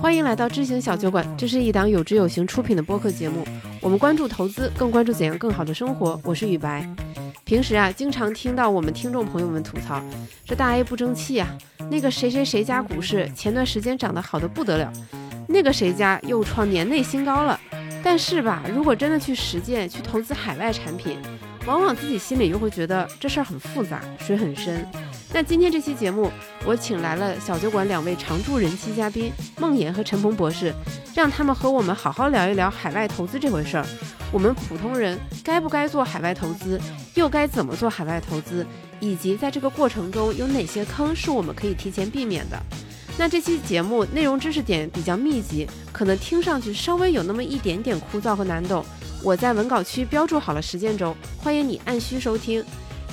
欢迎来到知行小酒馆，这是一档有知有行出品的播客节目。我们关注投资，更关注怎样更好的生活。我是雨白。平时啊，经常听到我们听众朋友们吐槽，这大 A 不争气啊，那个谁谁谁家股市前段时间涨得好得不得了，那个谁家又创年内新高了。但是吧，如果真的去实践去投资海外产品，往往自己心里又会觉得这事儿很复杂，水很深。那今天这期节目，我请来了小酒馆两位常驻人气嘉宾孟岩和陈鹏博士，让他们和我们好好聊一聊海外投资这回事儿。我们普通人该不该做海外投资，又该怎么做海外投资，以及在这个过程中有哪些坑是我们可以提前避免的。那这期节目内容知识点比较密集，可能听上去稍微有那么一点点枯燥和难懂，我在文稿区标注好了时间轴，欢迎你按需收听。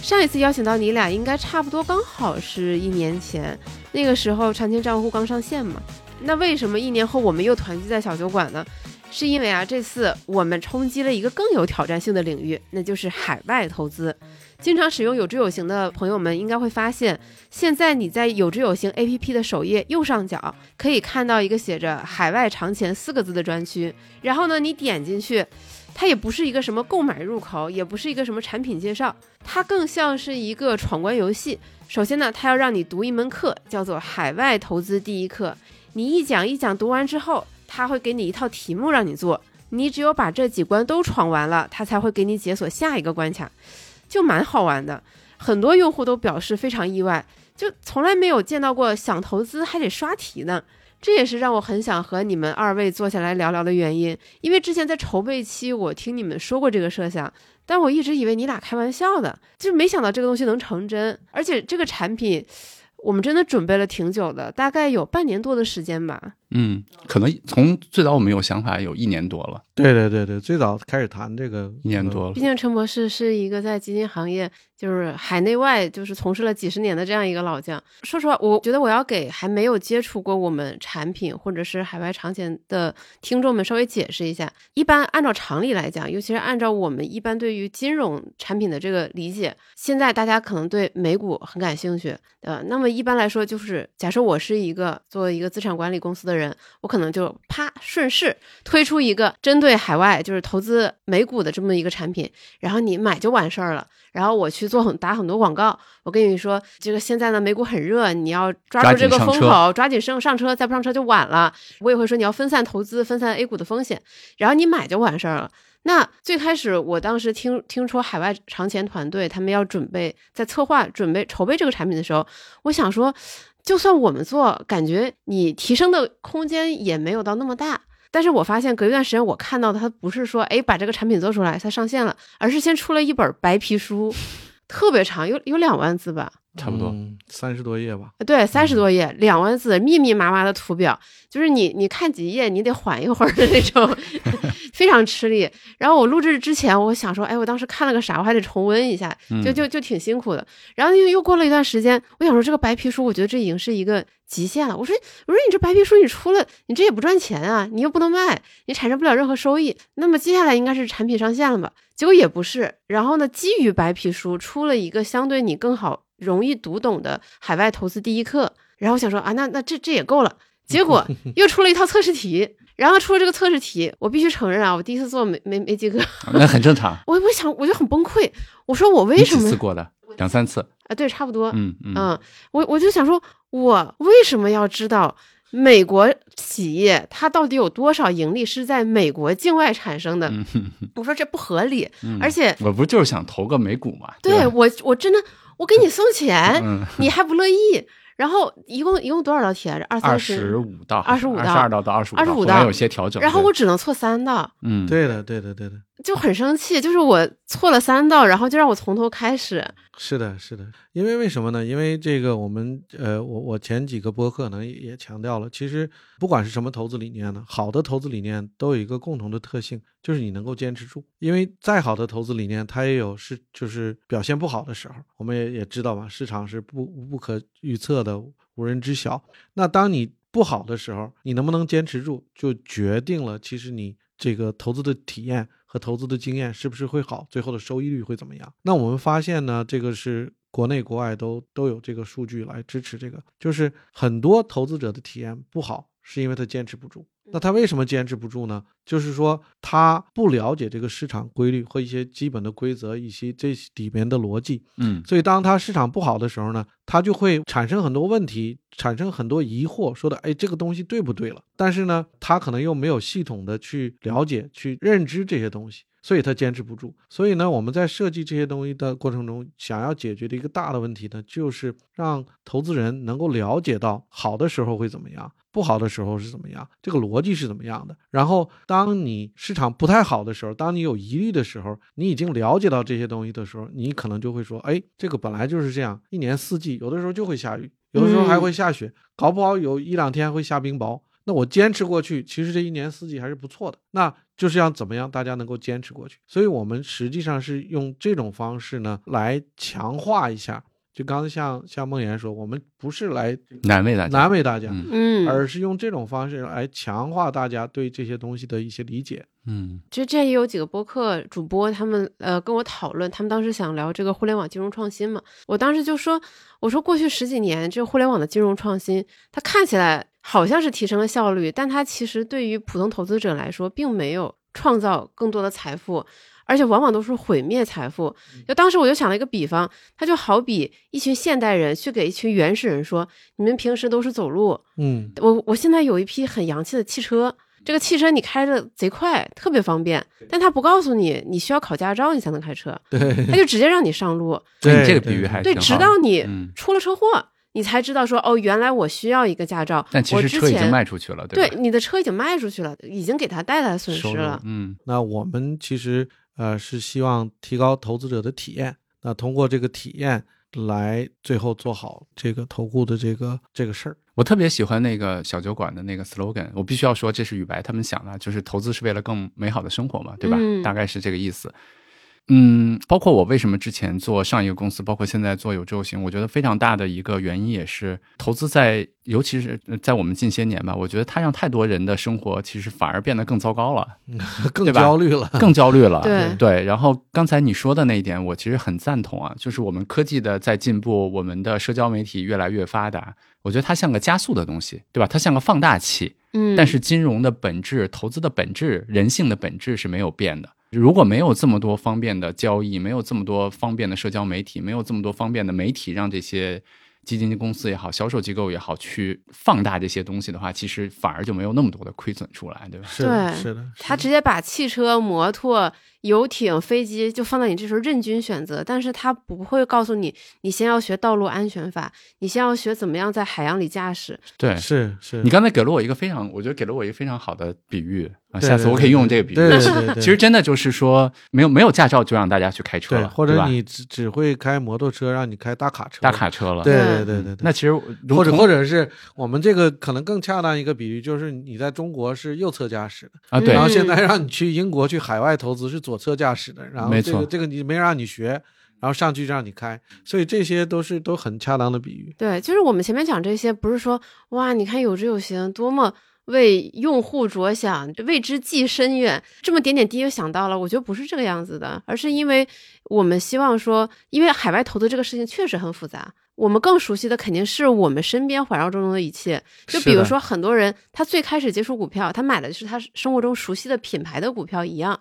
上一次邀请到你俩应该差不多刚好是1年前，那个时候长青账户刚上线嘛。那为什么1年后我们又团聚在小酒馆呢？是因为啊，这次我们冲击了一个更有挑战性的领域，那就是海外投资。经常使用有知有行的朋友们应该会发现，现在你在有知有行 APP 的首页右上角可以看到一个写着海外长钱4个字的专区，然后呢你点进去，它也不是一个什么购买入口，也不是一个什么产品介绍，它更像是一个闯关游戏。首先呢，它要让你读一门课，叫做海外投资第一课。你一讲一讲读完之后，它会给你一套题目让你做，你只有把这几关都闯完了，它才会给你解锁下一个关卡，就蛮好玩的。很多用户都表示非常意外，就从来没有见到过想投资还得刷题呢。这也是让我很想和你们2位坐下来聊聊的原因，因为之前在筹备期我听你们说过这个设想，但我一直以为你俩开玩笑的，就没想到这个东西能成真。而且这个产品我们真的准备了挺久的，大概有半年多的时间吧。可能从最早我们有想法有1年多了。对，最早开始谈这个1年多了。毕竟陈博士是一个在基金行业就是海内外就是从事了几十年的这样一个老将。说实话，我觉得我要给还没有接触过我们产品或者是海外长钱的听众们稍微解释一下。一般按照常理来讲，尤其是按照我们一般对于金融产品的这个理解，现在大家可能对美股很感兴趣，那么一般来说就是假设我是一个作为一个资产管理公司的人，我可能就啪顺势推出一个针对海外就是投资美股的这么一个产品，然后你买就完事儿了，然后我去做打很多广告，我跟你说这个现在呢美股很热，你要抓住这个风口，抓紧上车，再不上车就晚了。我也会说你要分散投资，分散 A 股的风险，然后你买就完事儿了。那最开始我当时听说海外长钱团队他们要准备在策划准备筹备这个产品的时候，我想说就算我们做，感觉你提升的空间也没有到那么大。但是我发现隔一段时间我看到的，它不是说把这个产品做出来它上线了，而是先出了一本白皮书，特别长，有2万字吧，差不多30多页吧。对，30多页，2万字，密密麻麻的图表，就是你看几页你得缓一会儿的那种非常吃力。然后我录制之前我想说我当时看了个啥，我还得重温一下，就挺辛苦的。然后又过了一段时间，我想说这个白皮书我觉得这已经是一个极限了。我说你这白皮书你出了你这也不赚钱啊，你又不能卖，你产生不了任何收益，那么接下来应该是产品上线了吧？结果也不是。然后呢，基于白皮书出了一个相对你更好容易读懂的海外投资第一课，然后我想说那这也够了。结果又出了一套测试题，然后出了这个测试题，我必须承认我第一次做没及格，那很正常。我想我就很崩溃，我说我为什么？你几次过的？2、3次啊，对，差不多。我就想说，我为什么要知道美国企业它到底有多少盈利是在美国境外产生的？我说这不合理，而且我不就是想投个美股嘛？对，我真的。我给你送钱，你还不乐意。然后一共多少道题来着？25道，22道到25道，可能有些调整。然后我只能错3道。对的，就很生气，就是我错了3道，然后就让我从头开始。是的，因为什么呢？因为这个我们我前几个播客呢也强调了，其实不管是什么投资理念呢，好的投资理念都有一个共同的特性，就是你能够坚持住。因为再好的投资理念，它也有就是表现不好的时候，我们也知道嘛，市场是不可预测的。无人知晓。那当你不好的时候，你能不能坚持住，就决定了其实你这个投资的体验和投资的经验是不是会好，最后的收益率会怎么样。那我们发现呢，这个是国内国外都有这个数据来支持这个，就是很多投资者的体验不好是因为他坚持不住。那他为什么坚持不住呢？就是说他不了解这个市场规律和一些基本的规则以及这里面的逻辑。所以当他市场不好的时候呢，他就会产生很多问题，产生很多疑惑，说的这个东西对不对了，但是呢他可能又没有系统的去了解去认知这些东西，所以他坚持不住。所以呢我们在设计这些东西的过程中，想要解决的一个大的问题呢，就是让投资人能够了解到好的时候会怎么样，不好的时候是怎么样，这个逻辑是怎么样的。然后当你市场不太好的时候，当你有疑虑的时候，你已经了解到这些东西的时候，你可能就会说这个本来就是这样，一年四季有的时候就会下雨，有的时候还会下雪，搞不好有一两天会下冰雹，那我坚持过去，其实这一年四季还是不错的。那就是要怎么样大家能够坚持过去。所以我们实际上是用这种方式呢来强化一下，就刚才像孟岩说，我们不是来难为大家，而是用这种方式来强化大家对这些东西的一些理解。就之前也有几个播客主播他们跟我讨论，他们当时想聊这个互联网金融创新嘛，我当时就说，我说过去十几年这互联网的金融创新，它看起来好像是提升了效率，但它其实对于普通投资者来说并没有创造更多的财富，而且往往都是毁灭财富。就当时我就想了一个比方，它就好比一群现代人去给一群原始人说，你们平时都是走路，我现在有一批很洋气的汽车，这个汽车你开着贼快，特别方便，但他不告诉你你需要考驾照你才能开车，他就直接让你上路。对，这个比喻还挺好。对，直到你出了车祸，你才知道说，原来我需要一个驾照。但其实车已经卖出去了，对吧？对，你的车已经卖出去了，已经给他带来损失了。那我们其实是希望提高投资者的体验，那通过这个体验来最后做好这个投顾的这个事儿。我特别喜欢那个小酒馆的那个 slogan， 我必须要说这是宇白他们想的，就是投资是为了更美好的生活嘛，对吧？大概是这个意思。包括我为什么之前做上一个公司，包括现在做有志有行，我觉得非常大的一个原因也是投资在，尤其是在我们近些年吧，我觉得它让太多人的生活其实反而变得更糟糕了，更焦虑了，对。然后刚才你说的那一点，我其实很赞同啊，就是我们科技的在进步，我们的社交媒体越来越发达，我觉得它像个加速的东西，对吧？它像个放大器。但是金融的本质、投资的本质、人性的本质是没有变的。如果没有这么多方便的交易，没有这么多方便的社交媒体，没有这么多方便的媒体让这些基金公司也好，销售机构也好去放大这些东西的话，其实反而就没有那么多的亏损出来，对吧？是的，他直接把汽车、摩托、游艇、飞机就放在你这时候任君选择，但是他不会告诉你，你先要学道路安全法，你先要学怎么样在海洋里驾驶。对，是。你刚才给了我一个非常，我觉得给了我一个非常好的比喻。下次我可以用这个比喻。对，其实真的就是说，没有驾照就让大家去开车了，或者你只会开摩托车，让你开大卡车了。对。那其实或者是我们这个可能更恰当一个比喻，就是你在中国是右侧驾驶的啊，对。然后现在让你去英国去海外投资是左侧驾驶的，然后这个你没让你学。然后上去让你开，所以这些都很恰当的比喻。对，就是我们前面讲这些，不是说哇，你看有志有行多么为用户着想，为之计深远，这么点点滴滴就想到了，我觉得不是这个样子的，而是因为我们希望说，因为海外投资这个事情确实很复杂，我们更熟悉的肯定是我们身边环绕中的一切。就比如说很多人他最开始接触股票，他买的是他生活中熟悉的品牌的股票一样。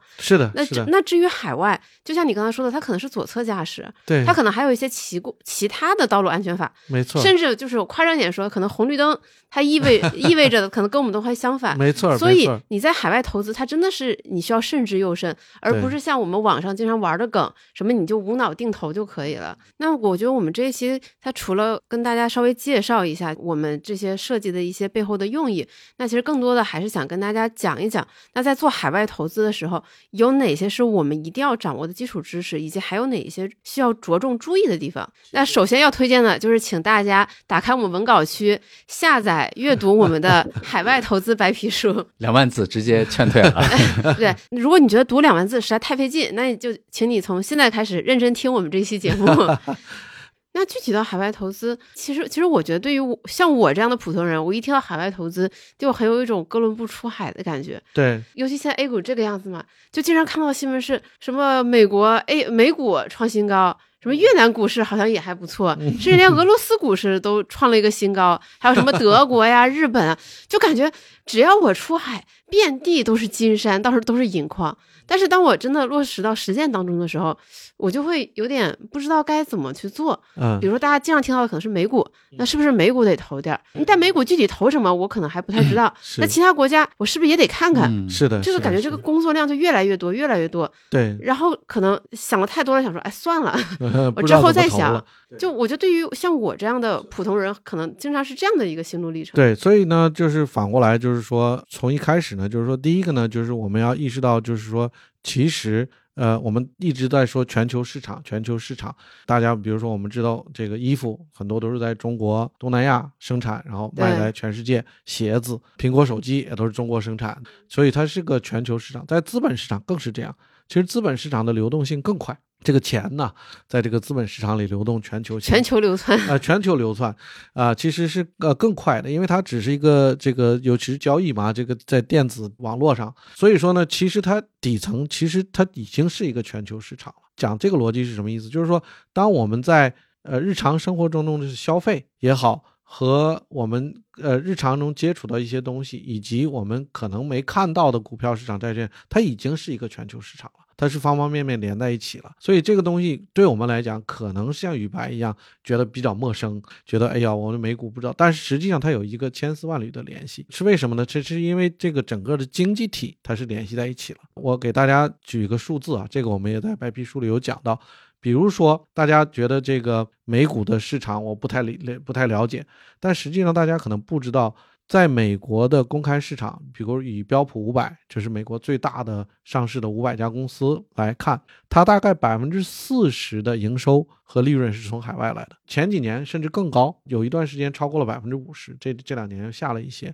那至于海外，就像你刚才说的，他可能是左侧驾驶，对，他可能还有一些其他的道路安全法，没错。甚至就是我夸张点说，可能红绿灯它意味着可能跟我们都快相反，没错。所以你在海外投资，它真的是你需要慎之又慎，而不是像我们网上经常玩的梗，什么你就无脑定投就可以了。那我觉得我们这一期它除了跟大家稍微介绍一下我们这些设计的一些背后的用意，那其实更多的还是想跟大家讲一讲，那在做海外投资的时候，有哪些是我们一定要掌握的基础知识，以及还有哪些需要着重注意的地方。那首先要推荐的就是请大家打开我们文稿区，下载阅读我们的海外投资白皮书。2万字直接劝退了。对，如果你觉得读2万字实在太费劲，那你就请你从现在开始认真听我们这期节目。那具体到海外投资，其实我觉得对于像我这样的普通人，我一听到海外投资就很有一种哥伦布出海的感觉。对，尤其现在 A 股这个样子嘛，就经常看到新闻是什么美国 美股创新高，什么越南股市好像也还不错，甚至连俄罗斯股市都创了一个新高，还有什么德国呀日本啊，就感觉只要我出海遍地都是金山，到时候都是银矿。但是当我真的落实到实践当中的时候，我就会有点不知道该怎么去做。比如说大家经常听到的可能是美股，那是不是美股得投点？但美股具体投什么我可能还不太知道，那其他国家我是不是也得看看？是的，这个感觉这个工作量就越来越多越来越多。对，然后可能想了太多了，想说哎算了我之后再想。就我觉得对于像我这样的普通人，可能经常是这样的一个心路历程。对，所以呢就是反过来就是说，从一开始呢就是说第一个呢就是我们要意识到，就是说其实我们一直在说全球市场，大家比如说我们知道这个衣服很多都是在中国东南亚生产，然后卖来全世界，鞋子苹果手机也都是中国生产，所以它是个全球市场。在资本市场更是这样，其实资本市场的流动性更快，这个钱呢在这个资本市场里流动全球流窜其实是更快的，因为它只是一个这个尤其是交易嘛，这个在电子网络上，所以说呢其实它底层其实它已经是一个全球市场了。讲这个逻辑是什么意思，就是说当我们在日常生活中的消费也好，和我们日常中接触到一些东西，以及我们可能没看到的股票市场债券，它已经是一个全球市场了，它是方方面面连在一起了。所以这个东西对我们来讲可能像雨白一样觉得比较陌生，觉得哎呀我们美股不知道，但是实际上它有一个千丝万缕的联系。是为什么呢？这是因为这个整个的经济体它是联系在一起了。我给大家举一个数字啊，这个我们也在白皮书里有讲到，比如说大家觉得这个美股的市场我不太了解，但实际上大家可能不知道，在美国的公开市场，比如以标普500，就是美国最大的上市的500家公司来看，它大概 40% 的营收和利润是从海外来的。前几年甚至更高，有一段时间超过了 50%， 这两年又下了一些。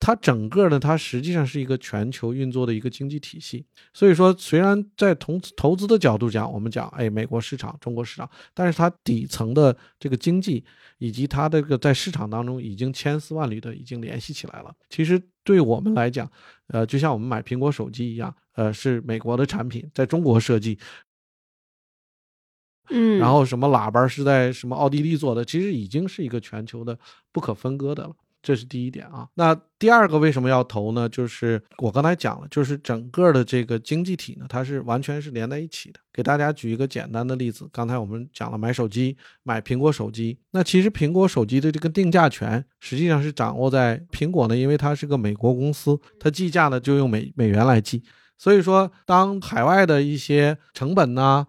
它整个呢，它实际上是一个全球运作的一个经济体系。所以说虽然在投资的角度讲，我们讲哎美国市场中国市场，但是它底层的这个经济以及它这个在市场当中已经千丝万缕的已经联系起来了。其实对我们来讲就像我们买苹果手机一样，是美国的产品在中国设计，然后什么喇叭是在什么奥地利做的，其实已经是一个全球的不可分割的了。这是第一点啊。那第二个为什么要投呢，就是我刚才讲了，就是整个的这个经济体呢它是完全是连在一起的。给大家举一个简单的例子，刚才我们讲了买手机，买苹果手机，那其实苹果手机的这个定价权实际上是掌握在苹果呢，因为它是个美国公司，它计价呢就用美元来计，所以说当海外的一些成本呢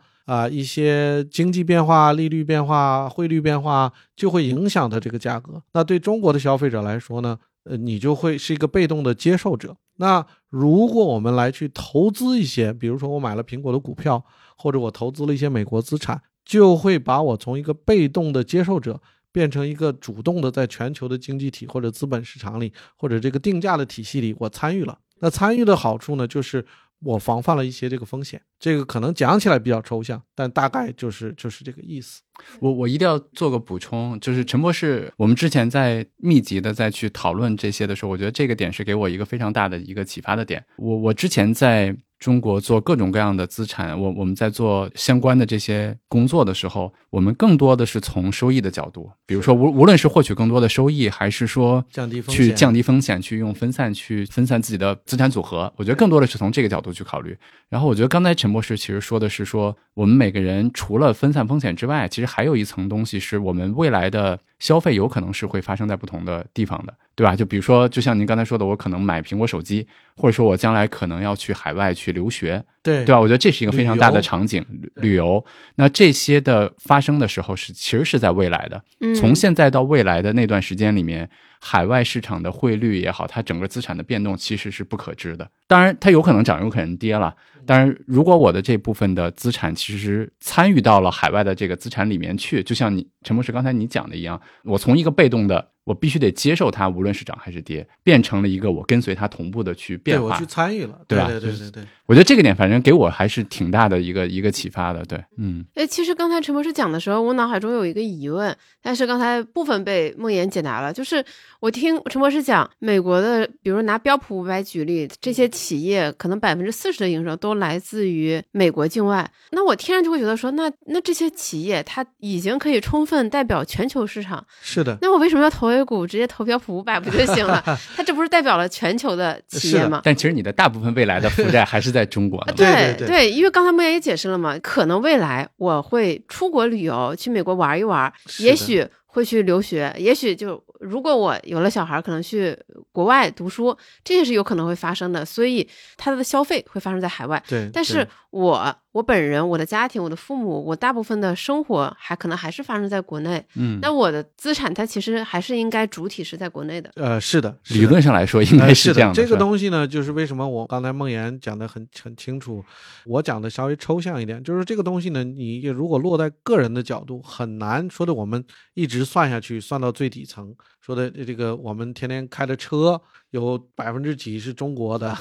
一些经济变化利率变化汇率变化就会影响它这个价格。那对中国的消费者来说呢你就会是一个被动的接受者。那如果我们来去投资一些，比如说我买了苹果的股票，或者我投资了一些美国资产，就会把我从一个被动的接受者变成一个主动的，在全球的经济体或者资本市场里，或者这个定价的体系里我参与了。那参与的好处呢，就是我防范了一些这个风险。这个可能讲起来比较抽象，但大概就是这个意思。我一定要做个补充，就是陈博士，我们之前在密集的再去讨论这些的时候，我觉得这个点是给我一个非常大的一个启发的点。我之前在中国做各种各样的资产，我们在做相关的这些工作的时候，我们更多的是从收益的角度，比如说无论是获取更多的收益，还是说去降低风险，去用分散自己的资产组合，我觉得更多的是从这个角度去考虑。然后我觉得刚才陈博士其实说的是说，我们每个人除了分散风险之外，其实还有一层东西是我们未来的消费有可能是会发生在不同的地方的，对吧？就比如说就像您刚才说的，我可能买苹果手机，或者说我将来可能要去海外去留学，对吧？我觉得这是一个非常大的场景，旅游。那这些的发生的时候是其实是在未来的，从现在到未来的那段时间里面，海外市场的汇率也好，它整个资产的变动其实是不可知的。当然它有可能涨有可能跌了，当然如果我的这部分的资产其实参与到了海外的这个资产里面去，就像陈博士刚才你讲的一样，我从一个被动的我必须得接受它，无论是涨还是跌，变成了一个我跟随它同步的去变化，对，我去参与了，对吧？对对对对，我觉得这个点反正给我还是挺大的一个启发的，对，嗯。其实刚才陈博士讲的时候，我脑海中有一个疑问，但是刚才部分被梦妍解答了，就是我听陈博士讲，美国的，比如拿标普500举例，这些企业可能 40% 的营收都来自于美国境外，那我天然就会觉得说，那这些企业它已经可以充分代表全球市场，是的，那我为什么要投 A 股，直接投标普500不就行了？它这不是代表了全球的企业吗？但其实你的大部分未来的负债还是在中国的嘛。对对对，因为刚才梦妍也解释了嘛，可能未来我会出国旅游，去美国玩一玩，也许会去留学，也许就如果我有了小孩，可能去国外读书，这也是有可能会发生的，所以他的消费会发生在海外。对，但是我本人，我的家庭，我的父母，我大部分的生活可能还是发生在国内。嗯，那我的资产它其实还是应该主体是在国内的。是的，理论上来说应该是这样的。这个东西呢，就是为什么我刚才梦妍讲的很清楚，我讲的稍微抽象一点，就是这个东西呢，你如果落在个人的角度，很难说的我们一直算下去，算到最底层。说的这个我们天天开的车有几% 是中国的，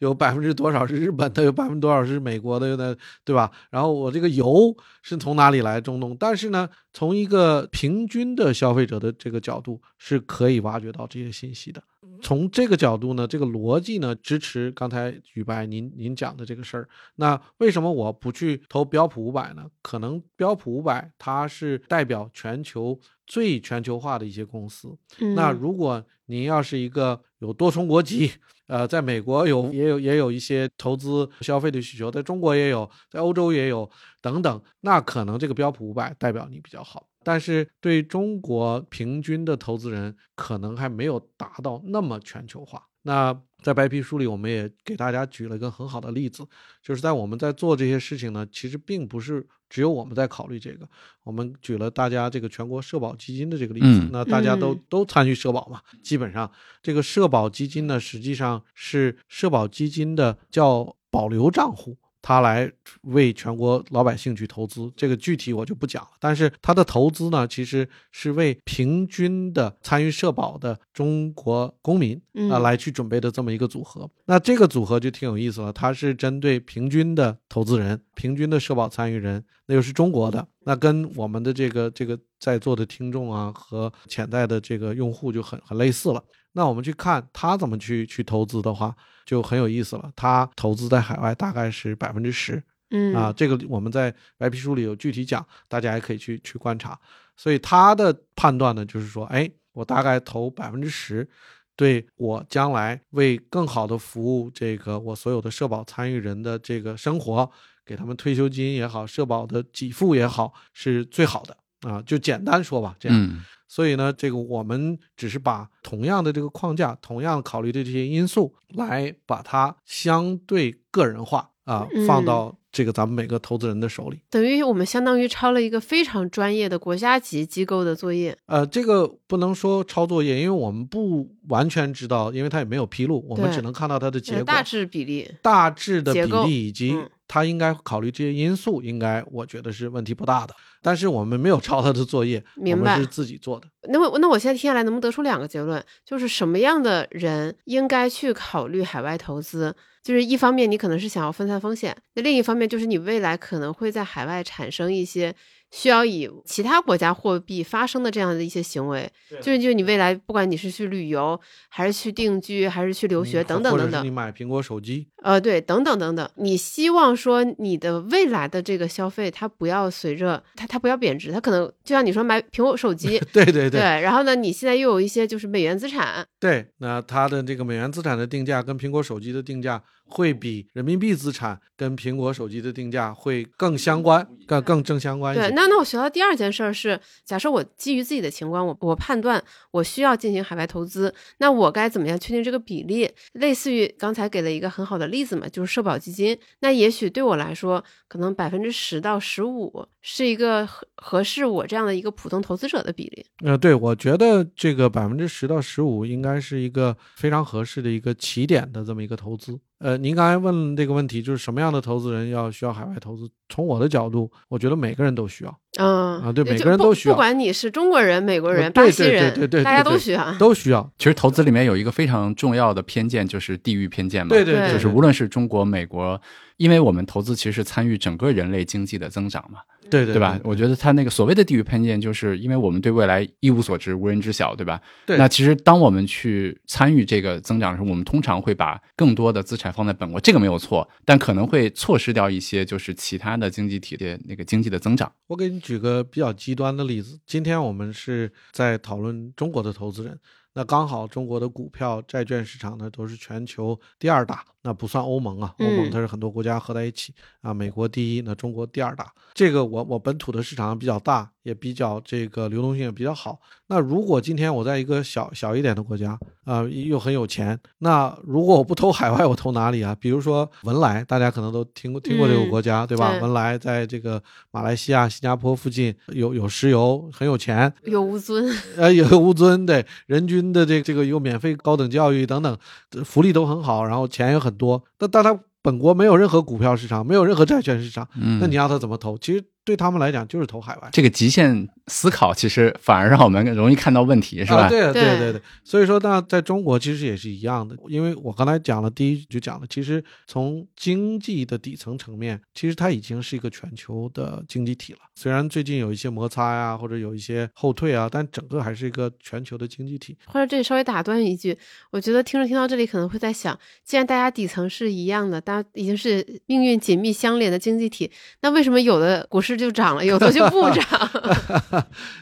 有多少是日本的，有多少是美国的，对吧？然后我这个油是从哪里来，中东。但是呢，从一个平均的消费者的这个角度是可以挖掘到这些信息的。从这个角度呢，这个逻辑呢支持刚才宇白您讲的这个事儿。那为什么我不去投标普500呢？可能标普500它是代表全球最全球化的一些公司。那如果您要是一个有多重国籍，在美国也有一些投资消费的需求，在中国也有，在欧洲也有等等，那可能这个标普500代表你比较好。但是对中国平均的投资人可能还没有达到那么全球化。那在白皮书里我们也给大家举了一个很好的例子，就是在我们在做这些事情呢，其实并不是只有我们在考虑这个，我们举了大家这个全国社保基金的这个例子，那大家都参与社保嘛，基本上这个社保基金呢，实际上是社保基金的叫保留账户，他来为全国老百姓去投资，这个具体我就不讲了。但是他的投资呢，其实是为平均的参与社保的中国公民来去准备的这么一个组合。那这个组合就挺有意思了，它是针对平均的投资人，平均的社保参与人，那又是中国的，那跟我们的这个在座的听众啊和潜在的这个用户就很类似了。那我们去看他怎么去投资的话，就很有意思了。他投资在海外大概是 10%， 这个我们在白皮书里有具体讲，大家也可以去观察。所以他的判断呢，就是说，我大概投 10%， 对我将来为更好的服务这个我所有的社保参与人的这个生活，给他们退休金也好，社保的给付也好，是最好的啊，就简单说吧，这样。所以呢，这个我们只是把同样的这个框架，同样考虑的这些因素，来把它相对个人化啊，放到这个咱们每个投资人的手里。等于我们相当于抄了一个非常专业的国家级机构的作业。这个不能说抄作业，因为我们不完全知道，因为它也没有披露，我们只能看到它的结果，大致比例，大致的比例以及它应该考虑这些因素，应该我觉得是问题不大的。但是我们没有抄他的作业，我们是自己做的。那我现在听下来能不能得出两个结论，就是什么样的人应该去考虑海外投资，就是一方面你可能是想要分散风险，那另一方面就是你未来可能会在海外产生一些需要以其他国家货币发生的这样的一些行为，就是你未来不管你是去旅游还是去定居还是去留学等等等等，或者是你买苹果手机对等等等等，你希望说你的未来的这个消费它不要随着它不要贬值，它可能就像你说买苹果手机对对 对, 对，然后呢你现在又有一些就是美元资产，对，那它的这个美元资产的定价跟苹果手机的定价会比人民币资产跟苹果手机的定价会更相关，更正相关一些。对，那我学到第二件事是，假设我基于自己的情况，我判断我需要进行海外投资，那我该怎么样确定这个比例？类似于刚才给了一个很好的例子嘛，就是社保基金，那也许对我来说可能10%到15%是一个合适我这样的一个普通投资者的比例。对，我觉得这个 10%到15% 应该是一个非常合适的一个起点的这么一个投资。您刚才问这个问题，就是什么样的投资人需要海外投资？从我的角度，我觉得每个人都需要。对，每个人都需要，不管你是中国人、美国人、巴西人，对，大家都需要，都需要。其实投资里面有一个非常重要的偏见，就是地域偏见嘛。对，就是无论是中国、美国，因为我们投资其实是参与整个人类经济的增长嘛。对吧？我觉得他那个所谓的地域偏见，就是因为我们对未来一无所知，无人知晓，对吧？对。那其实当我们去参与这个增长的时候，我们通常会把更多的资产放在本国，这个没有错，但可能会错失掉一些就是其他的经济体的那个经济的增长。我给你举个比较极端的例子，今天我们是在讨论中国的投资人。那刚好中国的股票债券市场呢都是全球第二大，那不算欧盟啊，欧盟它是很多国家合在一起啊，美国第一，那中国第二大。这个我本土的市场比较大，也比较这个流动性也比较好。那如果今天我在一个小一点的国家又很有钱，那如果我不投海外，我投哪里啊？比如说文莱，大家可能都听过这个国家，对吧？文莱在这个马来西亚、新加坡附近有石油，很有钱，有乌尊，对，人均的这个有免费高等教育等等，福利都很好，然后钱也很多，但他本国没有任何股票市场，没有任何债券市场，那你要他怎么投？其实对他们来讲就是投海外。这个极限思考其实反而让我们容易看到问题，是吧？对。所以说那在中国其实也是一样的，因为我刚才讲了，第一就讲了，其实从经济的底层层面，其实它已经是一个全球的经济体了，虽然最近有一些摩擦呀，或者有一些后退啊，但整个还是一个全球的经济体。或者这里稍微打断一句，我觉得听众听到这里可能会在想，既然大家底层是一样的，大家已经是命运紧密相连的经济体，那为什么有的股市就涨了，有的就不涨？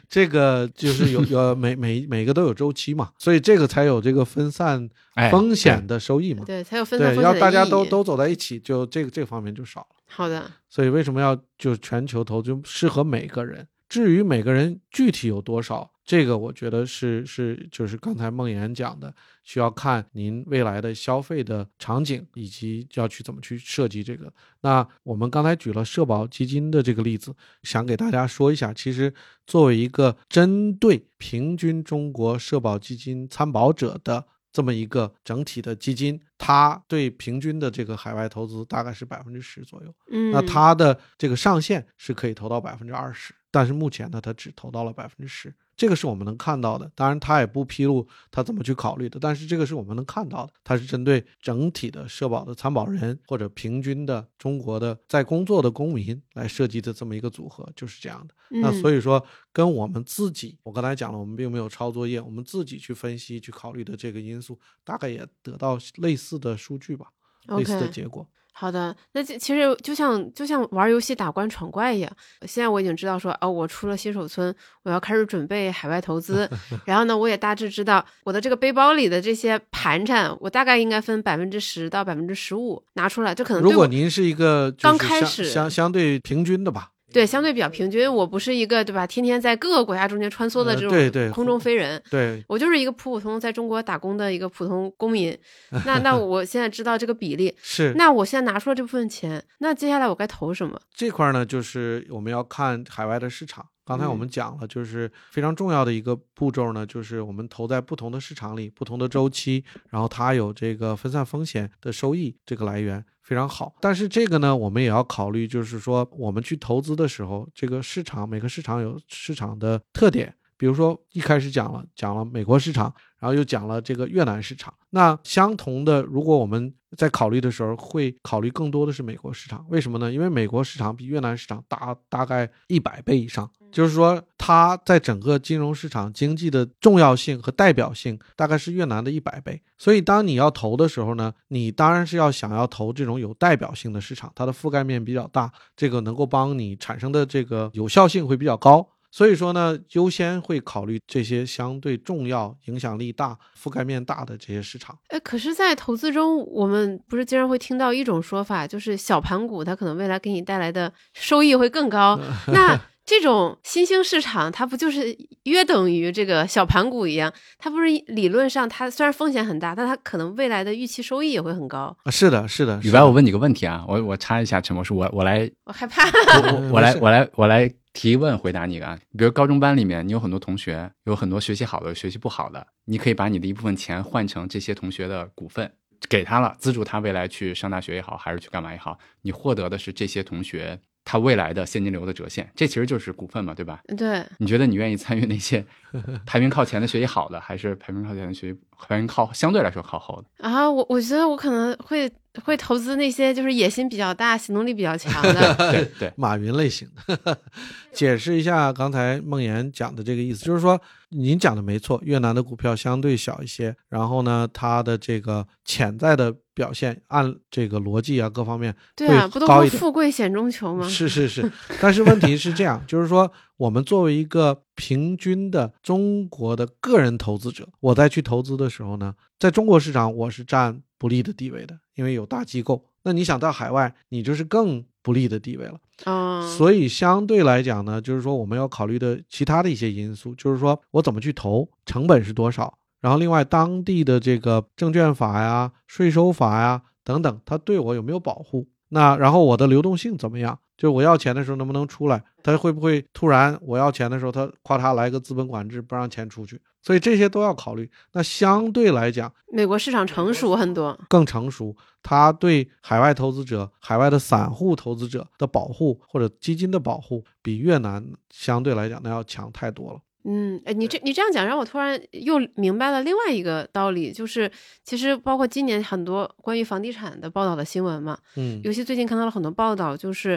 这个就是有每个都有周期嘛，所以这个才有这个分散风险的收益嘛。对，才有分散风险的意义。要大家都走在一起，就这个方面就少了。好的。所以为什么要就全球投资适合每个人？至于每个人具体有多少，这个我觉得是就是刚才孟岩讲的，需要看您未来的消费的场景，以及要去怎么去设计这个。那我们刚才举了社保基金的这个例子，想给大家说一下，其实作为一个针对平均中国社保基金参保者的这么一个整体的基金，它对平均的这个海外投资大概是 10% 左右。那它的这个上限是可以投到 20%， 但是目前呢它只投到了 10%。这个是我们能看到的，当然他也不披露他怎么去考虑的，但是这个是我们能看到的，它是针对整体的社保的参保人，或者平均的中国的在工作的公民来设计的这么一个组合，就是这样的。那所以说跟我们自己，我刚才讲了，我们并没有抄作业，我们自己去分析去考虑的这个因素，大概也得到类似的数据吧，类似的结果。好的，那其实就像玩游戏打怪闯怪一样，现在我已经知道说，我出了新手村，我要开始准备海外投资。然后呢，我也大致知道我的这个背包里的这些盘缠，我大概应该分 10%到15% 拿出来，这可能对。如果您是一个刚开始相对平均的吧。对，相对比较平均，我不是一个对吧，天天在各个国家中间穿梭的这种空中飞人，对，我就是一个普通在中国打工的一个普通公民。那我现在知道这个比例，是，那我现在拿出了这部分钱，那接下来我该投什么？这块呢，就是我们要看海外的市场。刚才我们讲了，就是非常重要的一个步骤呢，就是我们投在不同的市场里，不同的周期，然后它有这个分散风险的收益，这个来源非常好。但是这个呢，我们也要考虑，就是说我们去投资的时候，这个市场，每个市场有市场的特点。比如说一开始讲了美国市场，然后又讲了这个越南市场。那相同的，如果我们在考虑的时候会考虑更多的是美国市场，为什么呢？因为美国市场比越南市场大概100倍以上，就是说它在整个金融市场经济的重要性和代表性大概是越南的100倍。所以当你要投的时候呢，你当然是想要投这种有代表性的市场，它的覆盖面比较大，这个能够帮你产生的这个有效性会比较高。所以说呢，优先会考虑这些相对重要、影响力大、覆盖面大的这些市场。可是在投资中，我们不是经常会听到一种说法，就是小盘股它可能未来给你带来的收益会更高。那这种新兴市场它不就是约等于这个小盘股一样，它不是理论上它虽然风险很大，但它可能未来的预期收益也会很高。是的是的。宇白我问你个问题啊，我插一下陈博士，我来。我害怕。我来提问回答你啊。比如高中班里面你有很多同学，有很多学习好的学习不好的，你可以把你的一部分钱换成这些同学的股份。给他了，资助他未来去上大学也好，还是去干嘛也好，你获得的是这些同学他未来的现金流的折现，这其实就是股份嘛，对吧？对。你觉得你愿意参与那些排名靠前的学习好的，还是排名靠前的学习排名靠相对来说靠后的？啊，我觉得我可能会投资那些就是野心比较大、行动力比较强的，对对，马云类型的。解释一下刚才孟岩讲的这个意思，就是说您讲的没错，越南的股票相对小一些，然后呢，它的这个潜在的表现按这个逻辑啊各方面会高一点。对啊，不都说富贵险中求吗？是是是，但是问题是这样，就是说我们作为一个平均的中国的个人投资者，我在去投资的时候呢，在中国市场我是占不利的地位的，因为有大机构。那你想到海外，你就是更不利的地位了。所以相对来讲呢，就是说我们要考虑的其他的一些因素，就是说我怎么去投，成本是多少，然后另外当地的这个证券法呀、税收法呀等等，它对我有没有保护？那然后我的流动性怎么样？就是我要钱的时候能不能出来？他会不会突然我要钱的时候他夸他来个资本管制不让钱出去？所以这些都要考虑。那相对来讲，美国市场成熟很多，更成熟，他对海外投资者、海外的散户投资者的保护或者基金的保护比越南相对来讲那要强太多了。嗯，你这样讲让我突然又明白了另外一个道理，就是其实包括今年很多关于房地产的报道的新闻嘛，尤其最近看到了很多报道，就是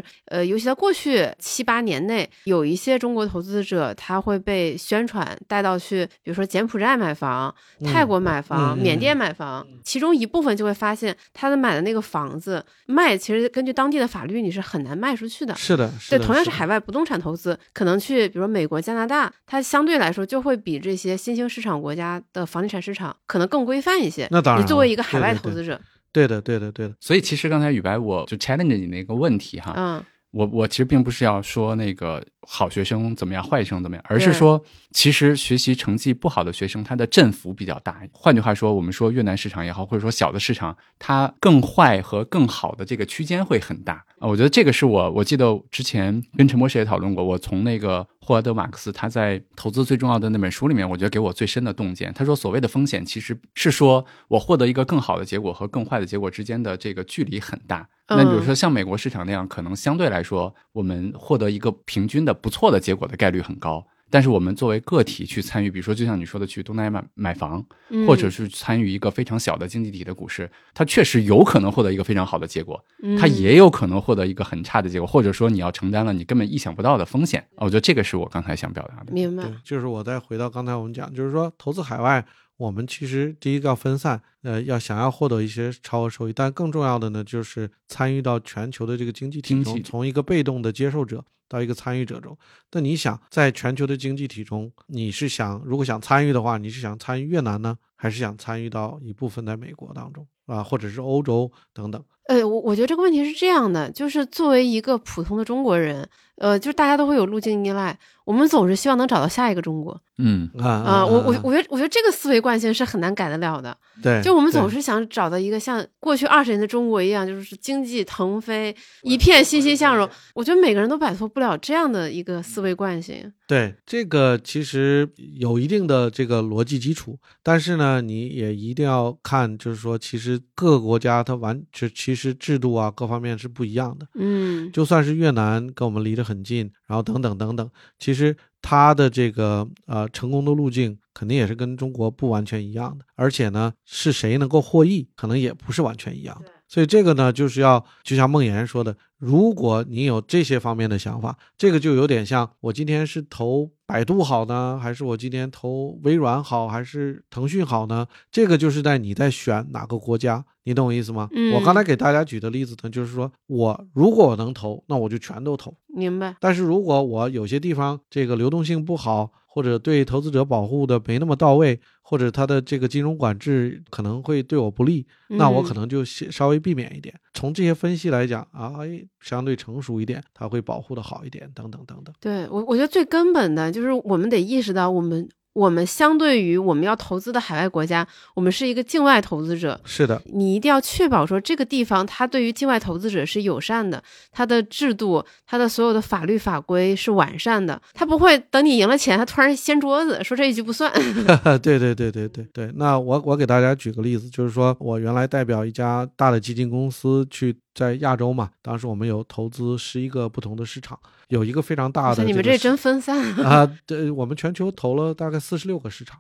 尤其在过去7-8年内，有一些中国投资者他会被宣传带到去，比如说柬埔寨买房、泰国买房、缅甸买房，其中一部分就会发现他的买的那个房子卖，其实根据当地的法律你是很难卖出去的。是的，是的。对，同样是海外不动产投资，可能去比如说美国、加拿大，它相对来说就会比这些新兴市场国家的房地产市场可能更规范一些。那当然，你作为一个海外投资者，对的对的对的。所以其实刚才宇白我就 challenge 你那个问题哈，我其实并不是要说那个好学生怎么样，坏学生怎么样，而是说其实学习成绩不好的学生他的振幅比较大。换句话说，我们说越南市场也好，或者说小的市场，它更坏和更好的这个区间会很大。我觉得这个是我记得之前跟陈博士也讨论过，我从那个霍华德·马克思他在《投资最重要的》那本书里面，我觉得给我最深的洞见。他说所谓的风险其实是说我获得一个更好的结果和更坏的结果之间的这个距离很大。那比如说像美国市场那样，可能相对来说我们获得一个平均的不错的结果的概率很高，但是我们作为个体去参与，比如说就像你说的去东南亚买房，或者是参与一个非常小的经济体的股市，它确实有可能获得一个非常好的结果，它也有可能获得一个很差的结果，或者说你要承担了你根本意想不到的风险。我觉得这个是我刚才想表达的。明白。对，就是我再回到刚才我们讲，就是说投资海外，我们其实第一个要分散，要想要获得一些超额收益，但更重要的呢，就是参与到全球的这个经济体中，从一个被动的接受者到一个参与者中。那你想在全球的经济体中，你是想如果想参与的话，你是想参与越南呢，还是想参与到一部分在美国当中啊，或者是欧洲等等？我觉得这个问题是这样的，就是作为一个普通的中国人，就是大家都会有路径依赖，我们总是希望能找到下一个中国。我觉得这个思维惯性是很难改得了的。对，就我们总是想找到一个像过去20年的中国一样，就是经济腾飞，一片欣欣向荣。我觉得每个人都摆脱不了这样的一个思维惯性。对，这个其实有一定的这个逻辑基础，但是呢，你也一定要看，就是说，其实各个国家它其实制度啊各方面是不一样的。就算是越南跟我们离得很近，然后等等等等，其实它的这个成功的路径肯定也是跟中国不完全一样的，而且呢，是谁能够获益，可能也不是完全一样的。所以这个呢，就是要就像孟岩说的，如果你有这些方面的想法，这个就有点像我今天是投百度好呢，还是我今天投微软好，还是腾讯好呢？这个就是在你在选哪个国家，你懂我意思吗？我刚才给大家举的例子呢，就是说我如果我能投，那我就全都投。明白。但是如果我有些地方这个流动性不好，或者对投资者保护的没那么到位，或者他的这个金融管制可能会对我不利，那我可能就稍微避免一点。从这些分析来讲啊，相对成熟一点，他会保护的好一点，等等等等。对，我觉得最根本的就是我们得意识到我们相对于我们要投资的海外国家，我们是一个境外投资者。是的，你一定要确保说这个地方它对于境外投资者是友善的，它的制度它的所有的法律法规是完善的，它不会等你赢了钱它突然掀桌子说这一句不算。对对对对对对。那我给大家举个例子，就是说我原来代表一家大的基金公司去在亚洲嘛，当时我们有投资11个不同的市场，有一个非常大的、这个、你们这真分散啊！对，我们全球投了大概46个市场，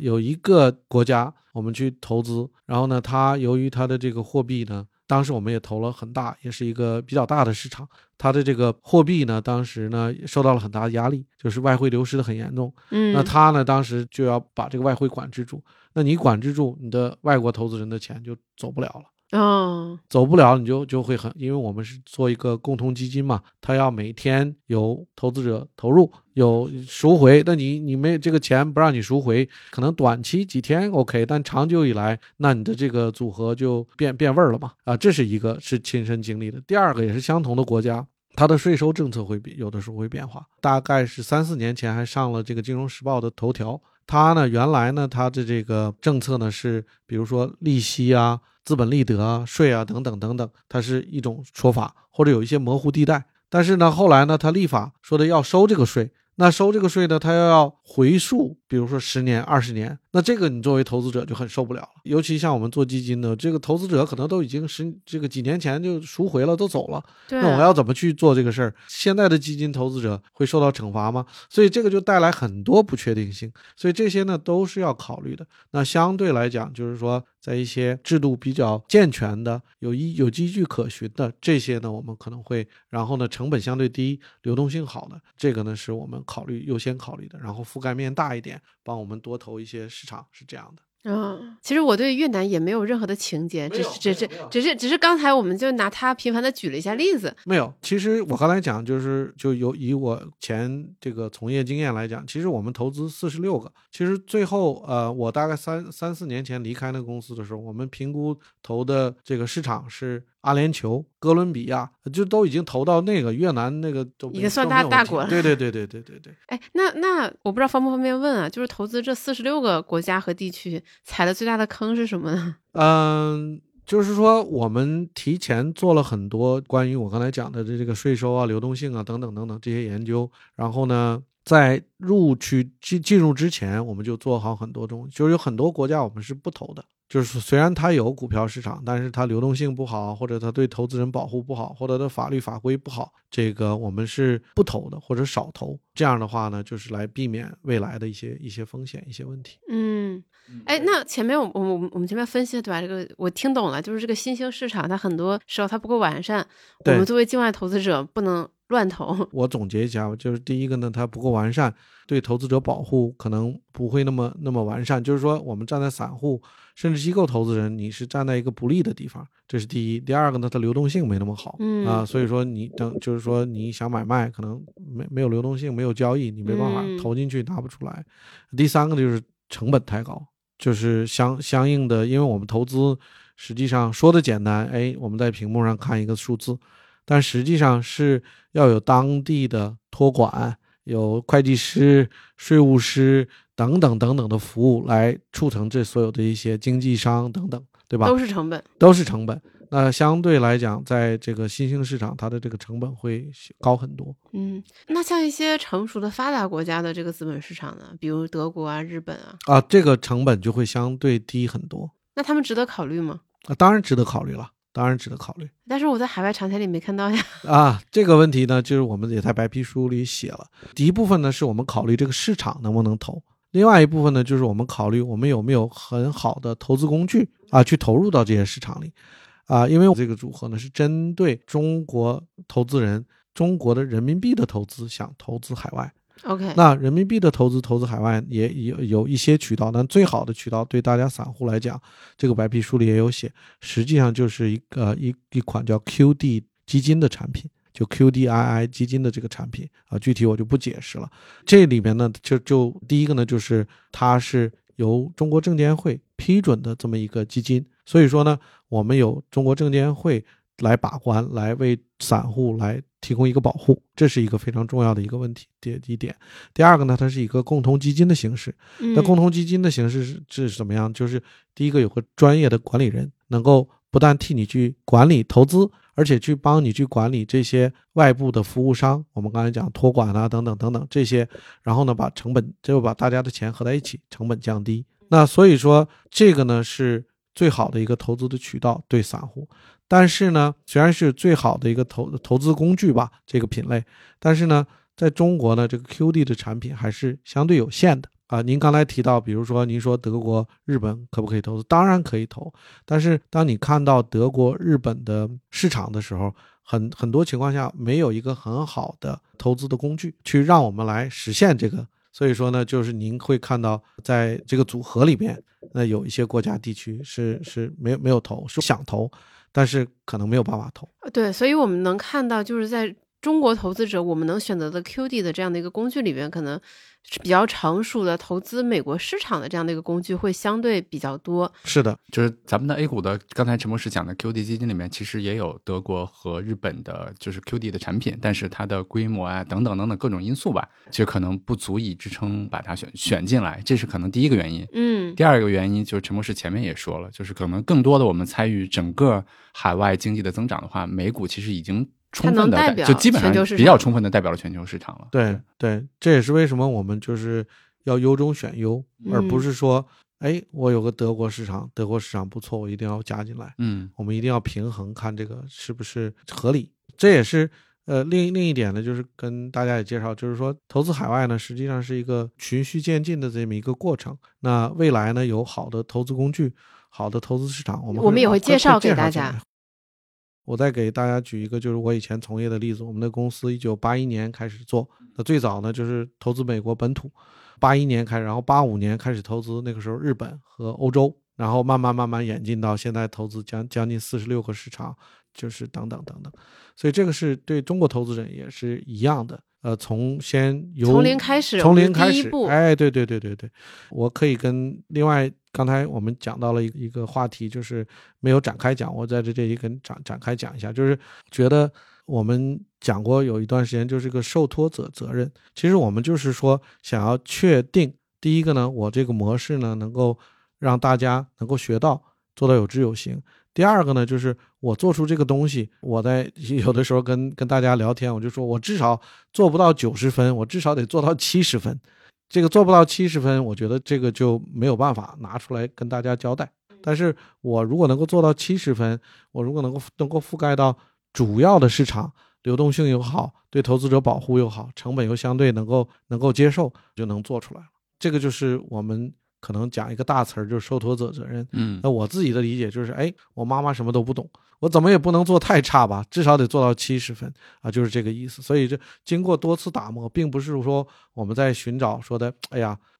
有一个国家我们去投资，然后呢，它由于它的这个货币呢，当时我们也投了很大，也是一个比较大的市场，它的这个货币呢，当时呢受到了很大的压力，就是外汇流失的很严重。那它呢，当时就要把这个外汇管制住，那你管制住，你的外国投资人的钱就走不了了。走不了，你就会因为我们是做一个共同基金嘛，它要每天有投资者投入有赎回，那你没这个钱不让你赎回，可能短期几天 OK， 但长久以来那你的这个组合就变味了嘛。啊，这是一个是亲身经历的。第二个也是相同的国家，它的税收政策会有的时候会变化，大概是3-4年前还上了这个金融时报的头条。它呢原来呢它的这个政策呢是比如说利息啊资本利得啊税啊等等等等，它是一种说法，或者有一些模糊地带。但是呢后来呢它立法说的要收这个税，那收这个税呢它要回溯比如说10年20年，那这个你作为投资者就很受不了了。尤其像我们做基金的这个投资者可能都已经几年前就赎回了都走了，那我要怎么去做这个事儿？现在的基金投资者会受到惩罚吗？所以这个就带来很多不确定性，所以这些呢都是要考虑的。那相对来讲就是说在一些制度比较健全的有依据可循的这些呢我们可能会，然后呢成本相对低流动性好的这个呢是我们优先考虑的，然后覆盖面大一点帮我们多投一些市场，是这样的。其实我对越南也没有任何的情节，只是刚才我们就拿它频繁的举了一下例子。没有，其实我刚才讲就以我前这个从业经验来讲，其实我们投资46个，其实最后我大概3-4年前离开那个公司的时候，我们评估投的这个市场是阿联酋、哥伦比亚，就都已经投到那个越南那个都已经算大国了。对对对对对对对。哎，那我不知道方不方便问啊，就是投资这46个国家和地区。踩的最大的坑是什么呢？就是说我们提前做了很多关于我刚才讲的这个税收啊、流动性啊等等等等这些研究，然后呢在进入之前我们就做好很多东西，就是有很多国家我们是不投的，就是虽然它有股票市场，但是它流动性不好，或者它对投资人保护不好，或者它法律法规不好，这个我们是不投的或者少投。这样的话呢，就是来避免未来的一些风险、一些问题。哎，那前面我们前面分析的对吧？这个我听懂了，就是这个新兴市场它很多时候它不够完善，我们作为境外投资者不能乱投。我总结一下，就是第一个呢，它不够完善，对投资者保护可能不会那么完善。就是说，我们站在散户甚至机构投资人，你是站在一个不利的地方，这是第一。第二个呢，它流动性没那么好，所以说就是说你想买卖，可能没有流动性，没有交易，你没办法投进去拿不出来。第三个就是成本太高，就是相应的，因为我们投资实际上说的简单，哎，我们在屏幕上看一个数字。但实际上是要有当地的托管，有会计师、税务师等等等等的服务来促成这所有的一些经纪商等等，对吧？都是成本。那相对来讲，在这个新兴市场，它的这个成本会高很多。那像一些成熟的发达国家的这个资本市场呢，比如德国啊、日本啊，这个成本就会相对低很多。那他们值得考虑吗？当然值得考虑了。但是我在海外常态里没看到呀。这个问题呢，就是我们也在白皮书里写了。第一部分呢，是我们考虑这个市场能不能投；另外一部分呢，就是我们考虑我们有没有很好的投资工具去投入到这些市场里。因为这个组合呢是针对中国投资人，中国的人民币的投资想投资海外。OK， 那人民币的投资海外也有一些渠道，但最好的渠道对大家散户来讲，这个白皮书里也有写，实际上就是一款叫 QD 基金的产品，就 QDII 基金的这个产品啊，具体我就不解释了。这里面呢，就第一个呢，就是它是由中国证监会批准的这么一个基金，所以说呢，我们有中国证监会来把关，来为散户来提供一个保护，这是一个非常重要的一个问题第一点。第二个呢，它是一个共同基金的形式。那共同基金的形式 是怎么样？就是第一个有个专业的管理人，能够不但替你去管理投资，而且去帮你去管理这些外部的服务商，我们刚才讲托管啊等等等等这些，然后呢把成本就把大家的钱合在一起，成本降低。那所以说这个呢是最好的一个投资的渠道对散户，但是呢虽然是最好的一个投资工具吧，这个品类，但是呢在中国呢这个 QD 的产品还是相对有限的啊。您刚才提到比如说您说德国日本可不可以投资，当然可以投，但是当你看到德国日本的市场的时候，很多情况下没有一个很好的投资的工具去让我们来实现这个，所以说呢就是您会看到在这个组合里面，那有一些国家地区是没有投，是想投但是可能没有办法投。对，所以我们能看到就是在中国投资者我们能选择的 QD 的这样的一个工具里面，可能是比较成熟的投资美国市场的这样的一个工具会相对比较多。是的，就是咱们的 A 股的刚才陈博士讲的 QD 基金里面其实也有德国和日本的就是 QD 的产品，但是它的规模啊等等等等各种因素吧，就可能不足以支撑把它选进来，这是可能第一个原因。第二个原因就是陈博士前面也说了，就是可能更多的我们参与整个海外经济的增长的话，美股其实已经充分的代表，就基本上比较充分的代表了全球市场了。对对，这也是为什么我们就是要优中选优，而不是说我有个德国市场不错，我一定要加进来。我们一定要平衡看这个是不是合理。这也是另一点呢，就是跟大家也介绍，就是说投资海外呢实际上是一个循序渐进的这么一个过程。那未来呢有好的投资工具，好的投资市场，我们也会介绍给大家。我再给大家举一个就是我以前从业的例子，我们的公司1981年开始做，那最早呢就是投资美国本土，81年开始，然后85年开始投资那个时候日本和欧洲，然后慢慢演进到现在投资将近46个市场，就是等等等等。所以这个是对中国投资人也是一样的，从零开始，第一步，对，我可以跟另外刚才我们讲到了一个话题，就是没有展开讲，我在这里跟展开讲一下，就是觉得我们讲过有一段时间就是个受托者责任，其实我们就是说想要确定，第一个呢，我这个模式呢能够让大家能够学到，做到有知有行。第二个呢，就是我做出这个东西，我在有的时候跟大家聊天，我就说我至少做不到90分，我至少得做到70分。这个做不到70分，我觉得这个就没有办法拿出来跟大家交代。但是我如果能够做到70分，我如果能够覆盖到主要的市场，流动性又好，对投资者保护又好，成本又相对能够接受，就能做出来了。这个就是我们可能讲一个大词儿，就是受托者责任。那我自己的理解就是我妈妈什么都不懂，我怎么也不能做太差吧，至少得做到70分啊，就是这个意思。所以这经过多次打磨，并不是说我们在寻找说的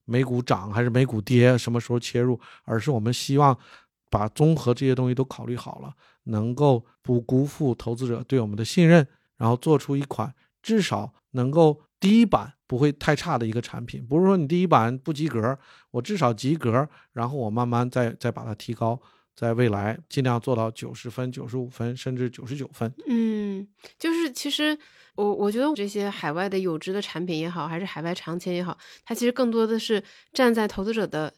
美股涨还是美股跌，什么时候切入，而是我们希望把综合这些东西都考虑好了，能够不辜负投资者对我们的信任，然后做出一款至少能够第一版不会太差的一个产品，不是说你第一版不及格，我至少及格，然后我慢慢再把它提高，在未来尽量做到90分、95分，甚至99分。就是其实我觉得这些海外的有知的产品也好，还是海外长钱也好，它其实更多的是站在投资者的，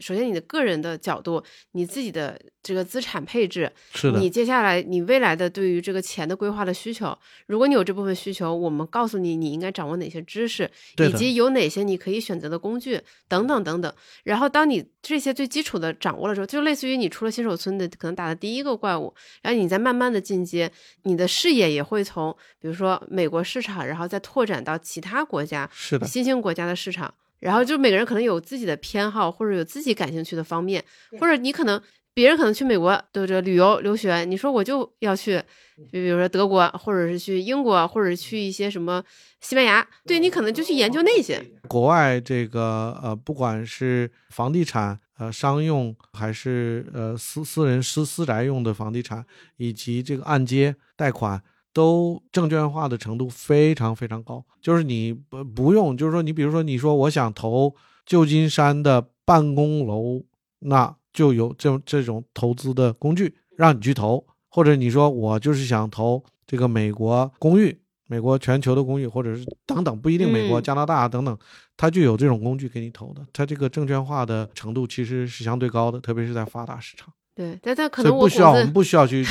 首先你的个人的角度，你自己的这个资产配置，是的，你接下来你未来的对于这个钱的规划的需求，如果你有这部分需求，我们告诉你你应该掌握哪些知识，以及有哪些你可以选择的工具等等等等。然后当你这些最基础的掌握了之后，就类似于你出了新手村的可能打的第一个怪物，然后你再慢慢的进阶，你的视野也会从比如说美国市场，然后再拓展到其他国家，是的，新兴国家的市场。然后就每个人可能有自己的偏好，或者有自己感兴趣的方面，或者你可能别人可能去美国对着旅游留学，你说我就要去比如说德国，或者是去英国，或者去一些什么西班牙，对，你可能就去研究那些国外这个不管是房地产商用还是私人私宅用的房地产，以及这个按揭贷款都证券化的程度非常非常高，就是你不用，就是说你比如说你说我想投旧金山的办公楼，那就有这种投资的工具让你去投，或者你说我就是想投这个美国公寓，美国全球的公寓，或者是等等，不一定美国、加拿大等等，它就有这种工具给你投的，它这个证券化的程度其实是相对高的，特别是在发达市场。对，但可能我们不需要去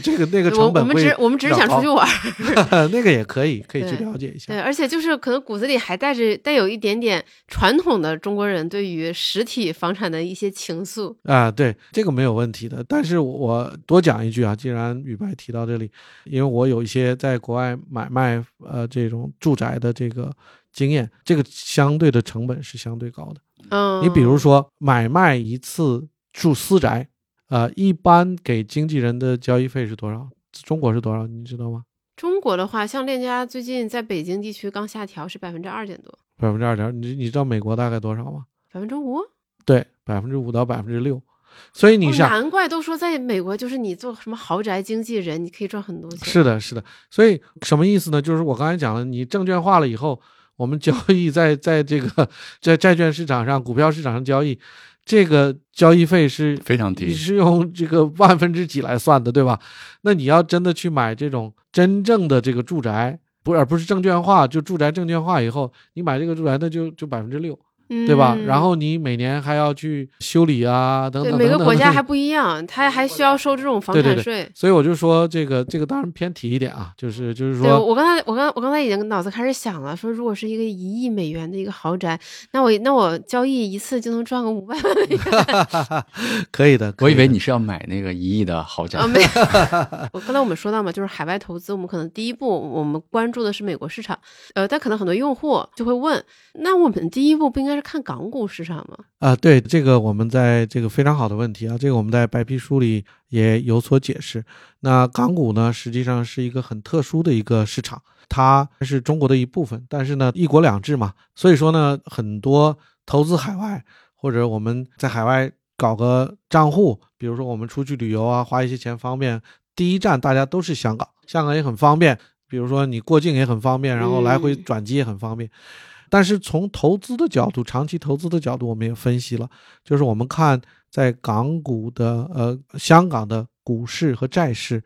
这个那个成本我们只是想出去玩那个也可以去了解一下。对，而且就是可能骨子里还带有一点点传统的中国人对于实体房产的一些情愫啊，对，这个没有问题的。但是我多讲一句啊，既然宇白提到这里，因为我有一些在国外买卖这种住宅的这个经验，这个相对的成本是相对高的。嗯，你比如说买卖一次住私宅。一般给经纪人的交易费是多少？中国是多少？你知道吗？中国的话，像链家最近在北京地区刚下调是2%多，2%，你知道美国大概多少吗？5%？对，5%到6%。所以你想，难怪都说在美国就是你做什么豪宅经纪人，你可以赚很多钱。是的，是的。所以什么意思呢？就是我刚才讲了，你证券化了以后，我们交易在这个在债券市场上、股票市场上交易。这个交易费是非常低，你是用这个0.000000来算的，对吧？那你要真的去买这种真正的这个住宅，而不是证券化，就住宅证券化以后，你买这个住宅那就6%，对吧？然后你每年还要去修理啊，等等等等。每个国家还不一样，它还需要收这种房产税。对对对，所以我就说这个当然偏题一点啊，就是说，对，我刚才已经脑子开始想了，说如果是一个1亿美元的一个豪宅，那我交易一次就能赚个500万美元，可以的。我以为你是要买那个1亿的豪宅。没有。刚才我们说到嘛，就是海外投资，我们可能第一步我们关注的是美国市场，但可能很多用户就会问，那我们第一步不应该是看港股市场吗？对，这个我们在这个非常好的问题啊，这个我们在白皮书里也有所解释。那港股呢，实际上是一个很特殊的一个市场，它是中国的一部分，但是呢，一国两制嘛，所以说呢，很多投资海外或者我们在海外搞个账户，比如说我们出去旅游啊，花一些钱方便，第一站大家都是香港，香港也很方便，比如说你过境也很方便，然后来回转机也很方便。但是从投资的角度，长期投资的角度，我们也分析了，就是我们看在港股的香港的股市和债市，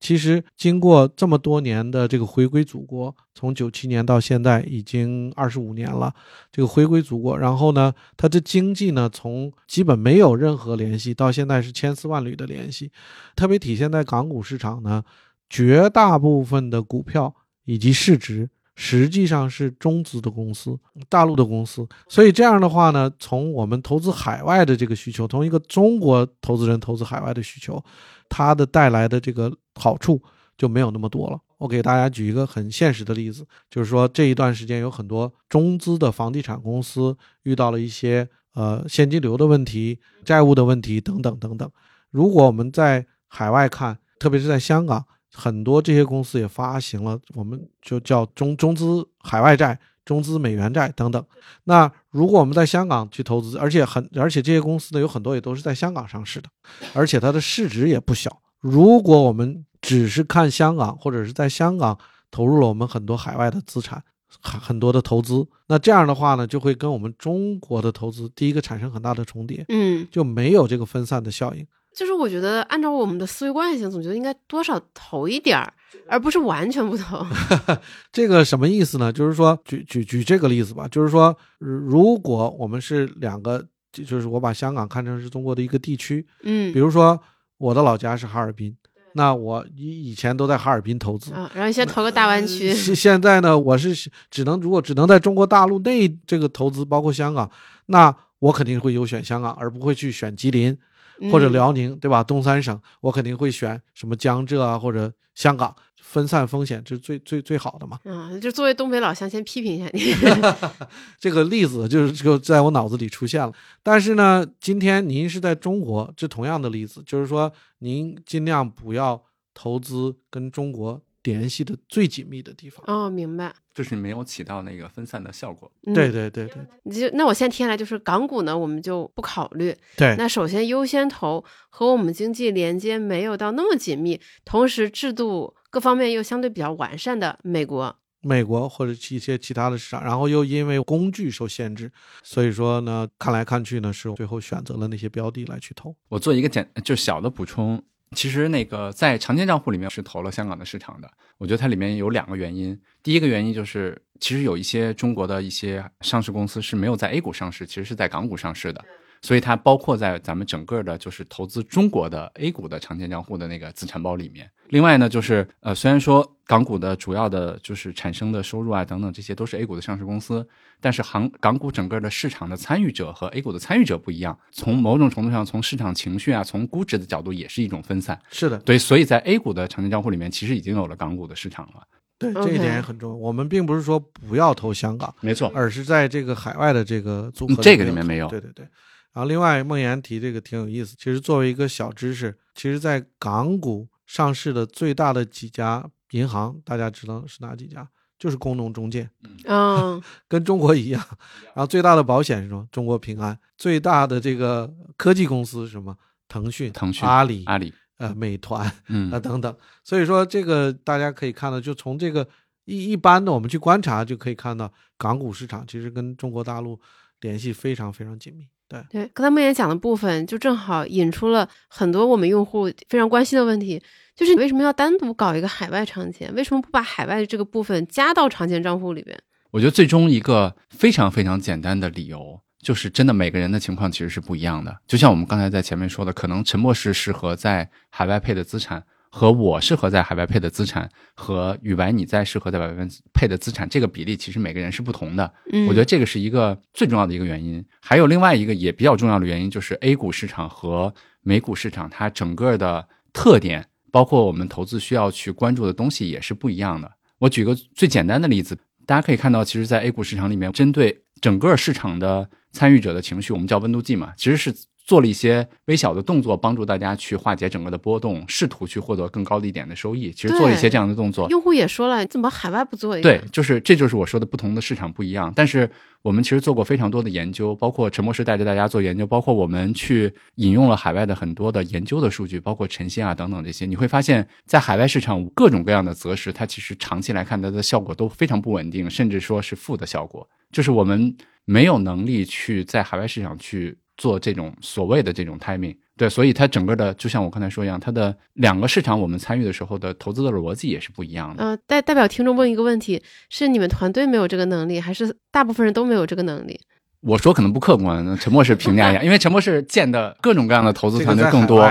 其实经过这么多年的这个回归祖国，从97年到现在已经25年了，这个回归祖国，然后呢，它的经济呢从基本没有任何联系到现在是千丝万缕的联系，特别体现在港股市场呢，绝大部分的股票以及市值实际上是中资的公司，大陆的公司。所以这样的话呢，从我们投资海外的这个需求，从一个中国投资人投资海外的需求，它的带来的这个好处就没有那么多了。我给大家举一个很现实的例子，就是说这一段时间有很多中资的房地产公司遇到了一些现金流的问题、债务的问题等等等等。如果我们在海外看，特别是在香港，很多这些公司也发行了，我们就叫中资海外债、中资美元债等等。那如果我们在香港去投资，而且这些公司呢，有很多也都是在香港上市的，而且它的市值也不小。如果我们只是看香港，或者是在香港投入了我们很多海外的资产、很多的投资，那这样的话呢，就会跟我们中国的投资第一个产生很大的重叠，就没有这个分散的效应。就是我觉得按照我们的思维惯性，总觉得应该多少投一点，而不是完全不投。这个什么意思呢？就是说举这个例子吧，就是说如果我们是两个，就是我把香港看成是中国的一个地区，比如说我的老家是哈尔滨，那我以前都在哈尔滨投资，然后先投个大湾区。现在呢，我是如果只能在中国大陆内这个投资，包括香港，那我肯定会优选香港，而不会去选吉林或者辽宁，对吧？东三省我肯定会选什么江浙啊，或者香港，分散风险，这是最好的嘛。就作为东北老乡，先批评一下你。这个例子就在我脑子里出现了。但是呢，今天您是在中国，这同样的例子，就是说您尽量不要投资跟中国联系的最紧密的地方。哦，明白，就是没有起到那个分散的效果。对对对对，你就那我先提下来，就是港股呢我们就不考虑。对，那首先优先投和我们经济连接没有到那么紧密，同时制度各方面又相对比较完善的美国或者一些其他的市场，然后又因为工具受限制，所以说呢看来看去呢是最后选择了那些标的来去投。我做一个就小的补充，其实那个在常见账户里面是投了香港的市场的，我觉得它里面有两个原因。第一个原因就是其实有一些中国的一些上市公司是没有在 A 股上市，其实是在港股上市的，所以它包括在咱们整个的就是投资中国的 A 股的常见账户的那个资产包里面。另外呢就是虽然说港股的主要的就是产生的收入啊等等这些都是 A 股的上市公司，但是港股整个的市场的参与者和 A 股的参与者不一样，从某种程度上从市场情绪啊从估值的角度也是一种分散。是的，对，所以在 A 股的常见账户里面其实已经有了港股的市场了。对，这一点也很重要。我们并不是说不要投香港，没错，而是在这个海外的这个组合这个里面没有。对对对。然后另外孟岩提这个挺有意思，其实作为一个小知识，其实在港股上市的最大的几家银行大家知道是哪几家，就是工农中介、跟中国一样。然后最大的保险是什么？中国平安。最大的这个科技公司是什么？腾讯、阿里、美团等等。所以说这个大家可以看到，就从这个一般的我们去观察就可以看到，港股市场其实跟中国大陆联系非常非常紧密。对，刚才孟岩讲的部分就正好引出了很多我们用户非常关心的问题，就是你为什么要单独搞一个海外长钱，为什么不把海外这个部分加到长钱账户里边？我觉得最终一个非常非常简单的理由就是真的每个人的情况其实是不一样的，就像我们刚才在前面说的，可能陈博士适合在海外配的资产和我适合在海外配的资产和宇白你在适合在海外配的资产，这个比例其实每个人是不同的。我觉得这个是一个最重要的一个原因。还有另外一个也比较重要的原因，就是 A 股市场和美股市场它整个的特点，包括我们投资需要去关注的东西也是不一样的。我举个最简单的例子，大家可以看到，其实在 A 股市场里面，针对整个市场的参与者的情绪，我们叫温度计嘛，其实是做了一些微小的动作，帮助大家去化解整个的波动，试图去获得更高的一点的收益。其实做一些这样的动作，用户也说了，怎么海外不做一个？对，这就是我说的不同的市场不一样。但是我们其实做过非常多的研究，包括陈博士带着大家做研究，包括我们去引用了海外的很多的研究的数据，包括晨曦啊等等这些，你会发现在海外市场各种各样的择时，它其实长期来看它的效果都非常不稳定，甚至说是负的效果，就是我们没有能力去在海外市场去做这种所谓的这种 timing。 对，所以它整个的就像我刚才说一样，它的两个市场我们参与的时候的投资的逻辑也是不一样的。代表听众问一个问题，是你们团队没有这个能力，还是大部分人都没有这个能力？我说可能不客观，陈博士评价一下，因为陈博士见的各种各样的投资团队更多。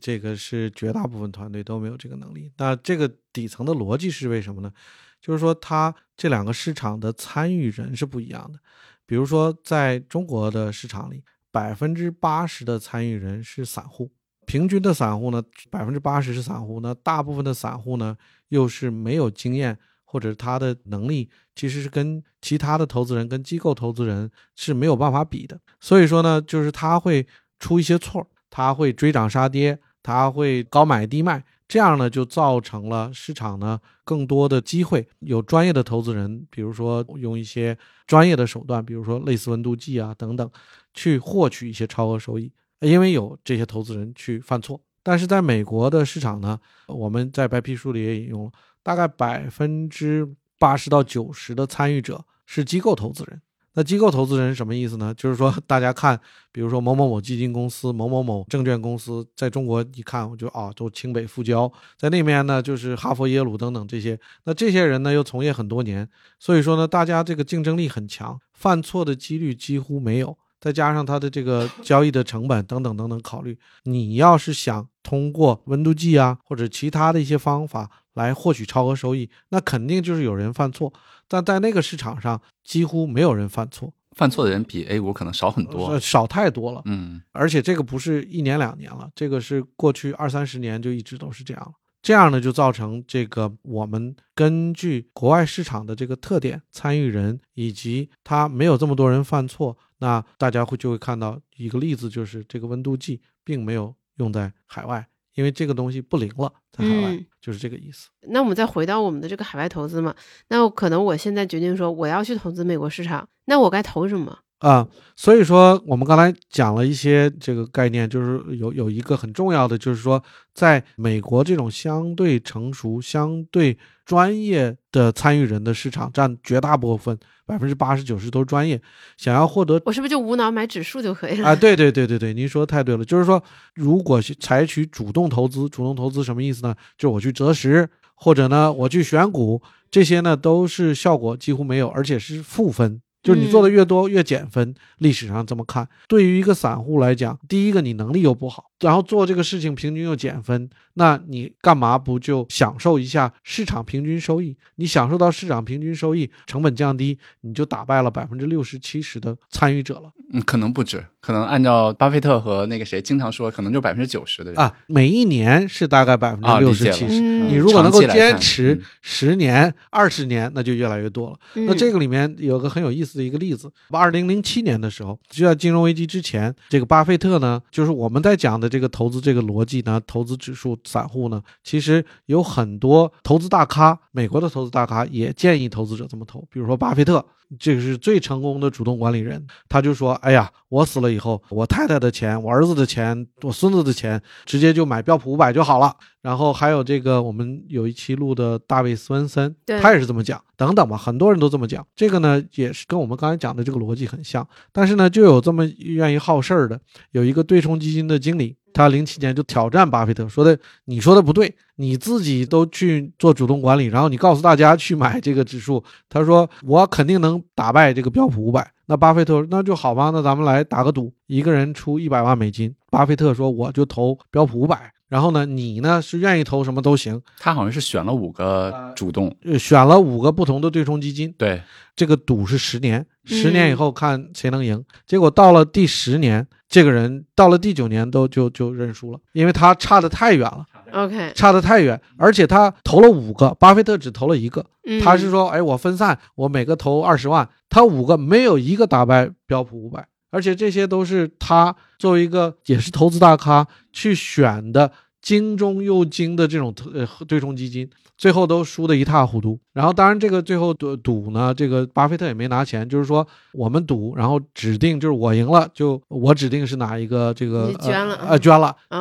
这个是绝大部分团队都没有这个能力。那这个底层的逻辑是为什么呢？就是说它这两个市场的参与人是不一样的。比如说在中国的市场里 80% 的参与人是散户，平均的散户呢 80% 是散户呢，大部分的散户呢又是没有经验，或者他的能力其实是跟其他的投资人跟机构投资人是没有办法比的。所以说呢就是他会出一些错，他会追涨杀跌，他会高买低卖，这样呢就造成了市场呢更多的机会。有专业的投资人，比如说用一些专业的手段，比如说类似温度计啊等等，去获取一些超额收益，因为有这些投资人去犯错。但是在美国的市场呢，我们在白皮书里也引用了，大概 80%-90% 的参与者是机构投资人。那机构投资人什么意思呢？就是说大家看比如说某某某基金公司某某某证券公司，在中国一看我就都清北复交，在那边呢就是哈佛耶鲁等等这些，那这些人呢又从业很多年，所以说呢大家这个竞争力很强，犯错的几率几乎没有，再加上他的这个交易的成本等等等等考虑，你要是想通过温度计啊或者其他的一些方法来获取超额收益，那肯定就是有人犯错。但在那个市场上几乎没有人犯错，犯错的人比 A 股可能少很多，少太多了。而且这个不是一年两年了，这个是过去20-30年就一直都是这样了。这样呢就造成这个我们根据国外市场的这个特点，参与人以及他没有这么多人犯错，那大家就会看到一个例子，就是这个温度计并没有用在海外，因为这个东西不灵了，在海外、就是这个意思。那我们再回到我们的这个海外投资嘛，那可能我现在决定说我要去投资美国市场，那我该投什么啊、所以说我们刚才讲了一些这个概念，就是有一个很重要的，就是说在美国这种相对成熟相对专业的参与人的市场占绝大部分 80%-90% 都是专业，想要获得我是不是就无脑买指数就可以了啊、对，您说太对了，就是说如果采取主动投资，主动投资什么意思呢，就是我去择时或者呢我去选股，这些呢都是效果几乎没有，而且是负分，就是你做的越多越减分、历史上这么看。对于一个散户来讲，第一个你能力又不好，然后做这个事情平均又减分，那你干嘛不就享受一下市场平均收益，你享受到市场平均收益，成本降低，你就打败了 60%-70% 的参与者了。可能不止，可能按照巴菲特和那个谁经常说，可能就 90% 的人啊，每一年是大概 60%-70%、你如果能够坚持10年、20年，那就越来越多了、那这个里面有个很有意思的一个例子，2007年的时候，就在金融危机之前，这个巴菲特呢，就是我们在讲的这个投资这个逻辑呢，投资指数散户呢，其实有很多投资大咖，美国的投资大咖也建议投资者这么投，比如说巴菲特，这个是最成功的主动管理人，他就说，哎呀，我死了以后，我太太的钱，我儿子的钱，我孙子的钱，直接就买标普500就好了。然后还有这个我们有一期录的大卫斯文森，他也是这么讲，等等吧，很多人都这么讲，这个呢也是跟我们刚才讲的这个逻辑很像。但是呢，就有这么愿意好事儿的，有一个对冲基金的经理，他07年就挑战巴菲特，说的你说的不对，你自己都去做主动管理，然后你告诉大家去买这个指数，他说我肯定能打败这个标普500。那巴菲特说那就好吧，那咱们来打个赌，一个人出100万美金，巴菲特说我就投标普500，然后呢你呢是愿意投什么都行。他好像是选了5个主动、选了5个不同的对冲基金，对，这个赌是10年，10年以后看谁能赢、结果到了第10年，这个人到了第9年都就认输了，因为他差得太远了。OK， 差得太远，而且他投了5个，巴菲特只投了1个。他是说，哎，我分散，我每个投20万，他5个没有一个打败标普500，而且这些都是他作为一个也是投资大咖去选的精中又精的这种对冲基金，最后都输得一塌糊涂。然后当然这个最后赌呢，这个巴菲特也没拿钱，就是说我们赌，然后指定就是我赢了就我指定是哪一个这个捐了、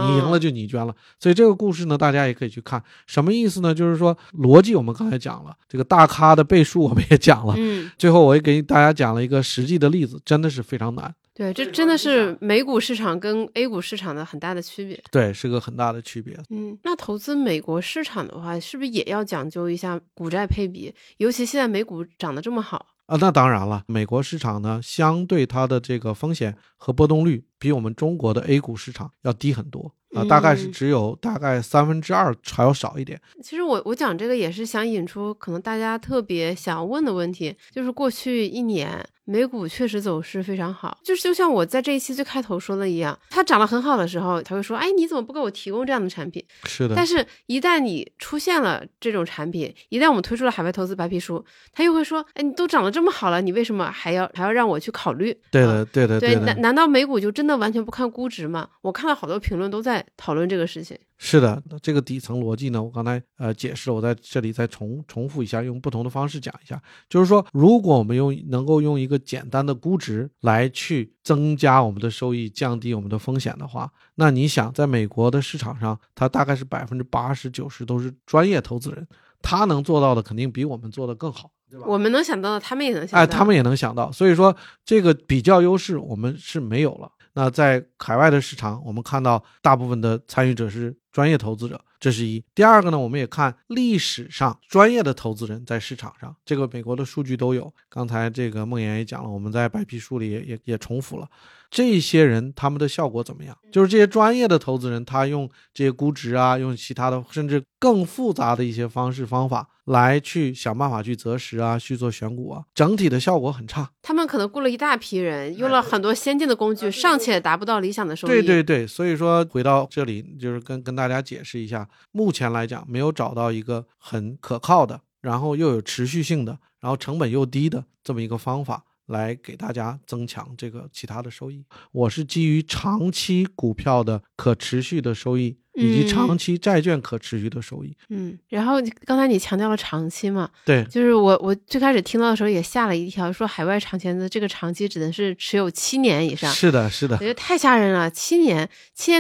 你赢了就你捐了。所以这个故事呢大家也可以去看，什么意思呢，就是说逻辑我们刚才讲了，这个大咖的倍数我们也讲了，最后我也给大家讲了一个实际的例子，真的是非常难。对，这真的是美股市场跟 A 股市场的很大的区别。对，是个很大的区别。那投资美国市场的话，是不是也要讲究一下股债配比？尤其现在美股涨得这么好。那当然了，美国市场呢，相对它的这个风险和波动率比我们中国的 A 股市场要低很多。大概是只有大概2/3还要少一点。其实我讲这个也是想引出可能大家特别想问的问题，就是过去1年美股确实走势非常好，就是就像我在这一期最开头说的一样，它涨得很好的时候他会说，哎，你怎么不给我提供这样的产品？是的。但是一旦你出现了这种产品，一旦我们推出了海外投资白皮书，他又会说，哎，你都涨得这么好了，你为什么还要让我去考虑？对的、对的，对的。难道美股就真的完全不看估值吗？我看了好多评论都在讨论这个事情。是的，这个底层逻辑呢，我刚才解释了，我在这里再重复一下，用不同的方式讲一下。就是说，如果我们能够用一个简单的估值来去增加我们的收益，降低我们的风险的话，那你想，在美国的市场上，它大概是 80%-90% 都是专业投资人，他能做到的肯定比我们做的更好。我们能想到的，他们也能想到。哎，他们也能想到。所以说，这个比较优势我们是没有了。那在海外的市场，我们看到大部分的参与者是专业投资者，这是一。第二个呢，我们也看历史上专业的投资人在市场上，这个美国的数据都有。刚才这个孟岩也讲了，我们在白皮书里也重复了。这些人他们的效果怎么样？就是这些专业的投资人，他用这些估值啊，用其他的甚至更复杂的一些方式方法来去想办法去择时啊，去做选股啊，整体的效果很差。他们可能雇了一大批人，用了很多先进的工具，尚且达不到理想的收益。对对对，所以说回到这里，就是跟大家解释一下，目前来讲没有找到一个很可靠的，然后又有持续性的，然后成本又低的这么一个方法，来给大家增强这个其他的收益。我是基于长期股票的可持续的收益以及长期债券可持续的收益。嗯，然后刚才你强调了长期嘛，对，就是我最开始听到的时候也吓了一跳，说海外长期的这个长期指的是持有7年以上。是的，是的，我觉得太吓人了，7年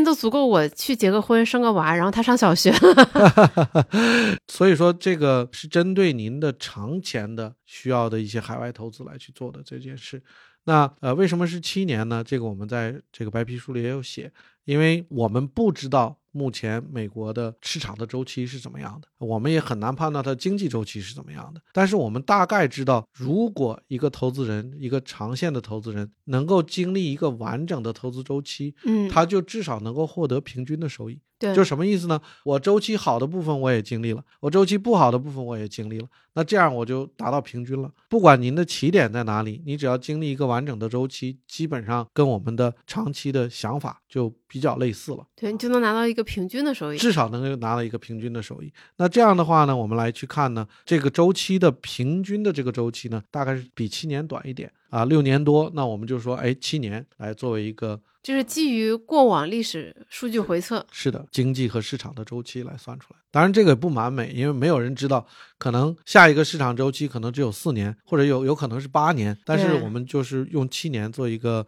都足够我去结个婚、生个娃，然后他上小学。所以说，这个是针对您的长钱的需要的一些海外投资来去做的这件事。那为什么是7年呢？这个我们在这个白皮书里也有写，因为我们不知道目前美国的市场的周期是怎么样的，我们也很难判断它的经济周期是怎么样的，但是我们大概知道，如果一个投资人，一个长线的投资人能够经历一个完整的投资周期，他就至少能够获得平均的收益。对，就什么意思呢？我周期好的部分我也经历了，我周期不好的部分我也经历了，那这样我就达到平均了。不管您的起点在哪里，你只要经历一个完整的周期，基本上跟我们的长期的想法就比较类似了。对，你就能拿到一个平均的收益，至少能拿到一个平均的收益。那这样的话呢，我们来去看呢，这个周期的平均的这个周期呢，大概是比7年短一点啊，6年多，那我们就说，7年来作为一个，就是基于过往历史数据回测，是的，经济和市场的周期来算出来。当然这个也不完美，因为没有人知道，可能下一个市场周期可能只有4年，或者有可能是8年，但是我们就是用7年做一个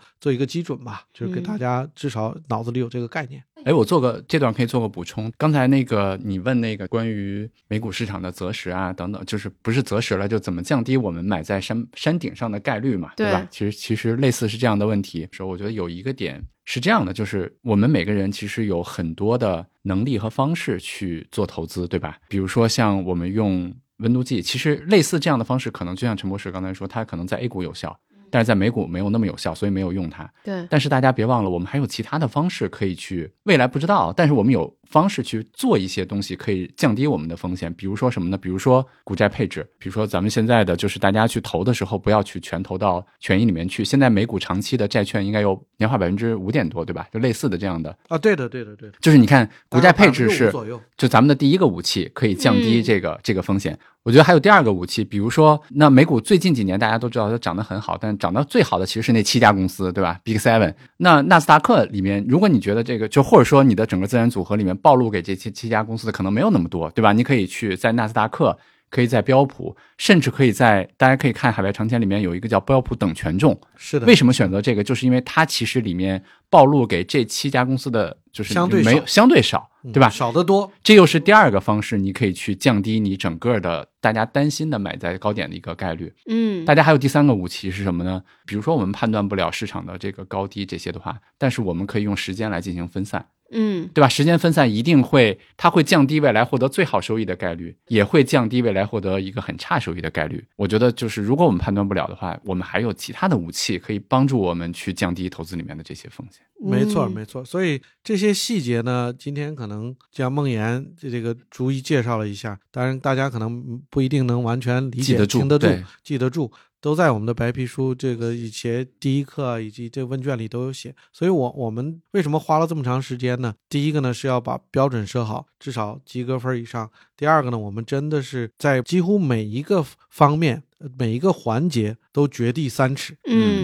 基准吧，就是给大家至少脑子里有这个概念。我这段可以做个补充。刚才那个你问那个关于美股市场的择时啊等等，就是不是择时了，就怎么降低我们买在山顶上的概率嘛，对吧？其实类似是这样的问题。所以我觉得有一个点是这样的，就是我们每个人其实有很多的能力和方式去做投资，对吧？比如说像我们用温度计，其实类似这样的方式，可能就像陈博士刚才说，它可能在 A 股有效，但是在美股没有那么有效，所以没有用它。对，但是大家别忘了，我们还有其他的方式可以去，未来不知道，但是我们有方式去做一些东西可以降低我们的风险。比如说什么呢？比如说股债配置，比如说咱们现在的就是大家去投的时候不要去全投到权益里面去。现在美股长期的债券应该有年化5.多%，对吧？就类似的这样的啊，对的，对的，对的。就是你看股债配置是就咱们的第一个武器，可以降低这个风险。我觉得还有第二个武器，比如说那美股最近几年大家都知道它涨得很好，但涨到最好的其实是那7家公司，对吧？ Big Seven。 那纳斯达克里面，如果你觉得这个就或者说你的整个自然组合里面暴露给这7家公司的可能没有那么多，对吧？你可以去在纳斯达克，可以在标普，甚至可以在，大家可以看海外长钱里面有一个叫标普等权重。是的。为什么选择这个？就是因为它其实里面暴露给这7家公司的就是相对少，对吧？少得多。这又是第二个方式，你可以去降低你整个的大家担心的买在高点的一个概率。大家还有第三个武器是什么呢？比如说我们判断不了市场的这个高低这些的话，但是我们可以用时间来进行分散。对吧？时间分散一定会，它会降低未来获得最好收益的概率，也会降低未来获得一个很差收益的概率。我觉得就是如果我们判断不了的话，我们还有其他的武器可以帮助我们去降低投资里面的这些风险。没错，没错。所以这些细节呢，今天可能像孟岩这个逐一介绍了一下，当然大家可能不一定能完全理解，记得住。都在我们的白皮书这个以前第一课以及这问卷里都有写。所以我们为什么花了这么长时间呢？第一个呢是要把标准设好，至少及格分以上。第二个呢，我们真的是在几乎每一个方面每一个环节都掘地三尺，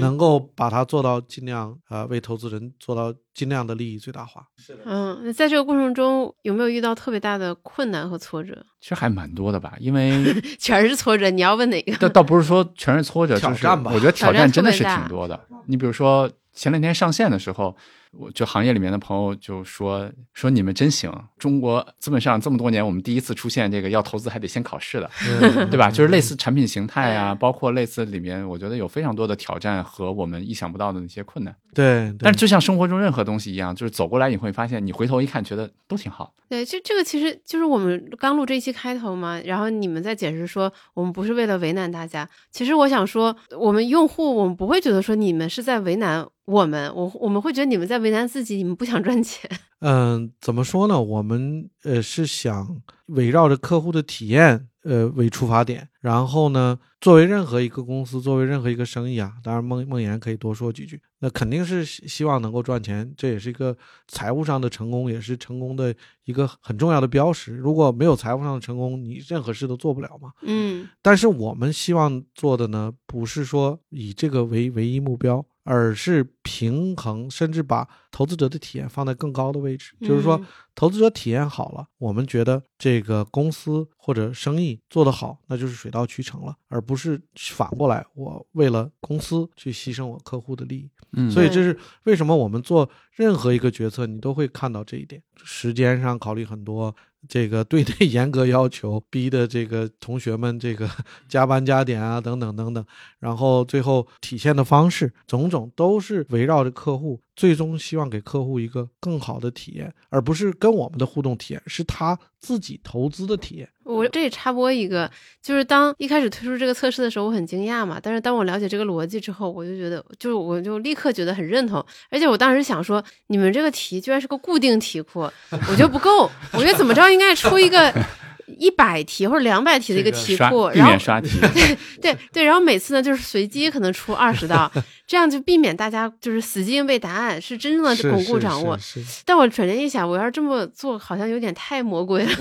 能够把它做到尽量为投资人做到尽量的利益最大化。是的。在这个过程中有没有遇到特别大的困难和挫折？其实还蛮多的吧，因为全是挫折。你要问哪个？倒不是说全是挫折，挑战吧。就是我觉得挑战真的是挺多的。你比如说前两天上线的时候，我就行业里面的朋友就说你们真行，中国资本市场这么多年，我们第一次出现这个要投资还得先考试的，对吧？就是类似产品形态啊，包括类似里面，我觉得有非常多的挑战和我们意想不到的那些困难。对，但是就像生活中任何东西一样，就是走过来你会发现，你回头一看觉得都挺好。对，这个其实就是我们刚录这一期开头嘛，然后你们在解释说我们不是为了为难大家，其实我想说，我们用户我们不会觉得说你们是在为难我们，我们会觉得你们在为难自己，你们不想赚钱。怎么说呢？我们是想围绕着客户的体验为出发点，然后呢，作为任何一个公司，作为任何一个生意啊，当然孟岩可以多说几句，那肯定是希望能够赚钱，这也是一个财务上的成功，也是成功的一个很重要的标识。如果没有财务上的成功，你任何事都做不了嘛。但是我们希望做的呢，不是说以这个为唯一目标，而是平衡，甚至把投资者的体验放在更高的位置。就是说投资者体验好了，我们觉得这个公司或者生意做得好，那就是水到渠成了，而不是反过来我为了公司去牺牲我客户的利益。所以这是为什么我们做任何一个决策你都会看到这一点，时间上考虑很多，这个对内严格要求，逼的这个同学们这个加班加点啊等等等等，然后最后体现的方式种种都是围绕着客户，最终希望给客户一个更好的体验，而不是跟我们的互动体验，是他自己投资的体验。我这里插播一个，就是当一开始推出这个测试的时候我很惊讶嘛，但是当我了解这个逻辑之后，我就觉得我就立刻觉得很认同，而且我当时想说你们这个题居然是个固定题库，我觉得不够，我觉得怎么着应该出一个100题或者200题的一个题库，避免刷题。对，然后每次呢就是随机可能出20道，这样就避免大家就是死记硬背答案，是真正的巩固掌握。但我转念一想，我要这么做好像有点太魔鬼了。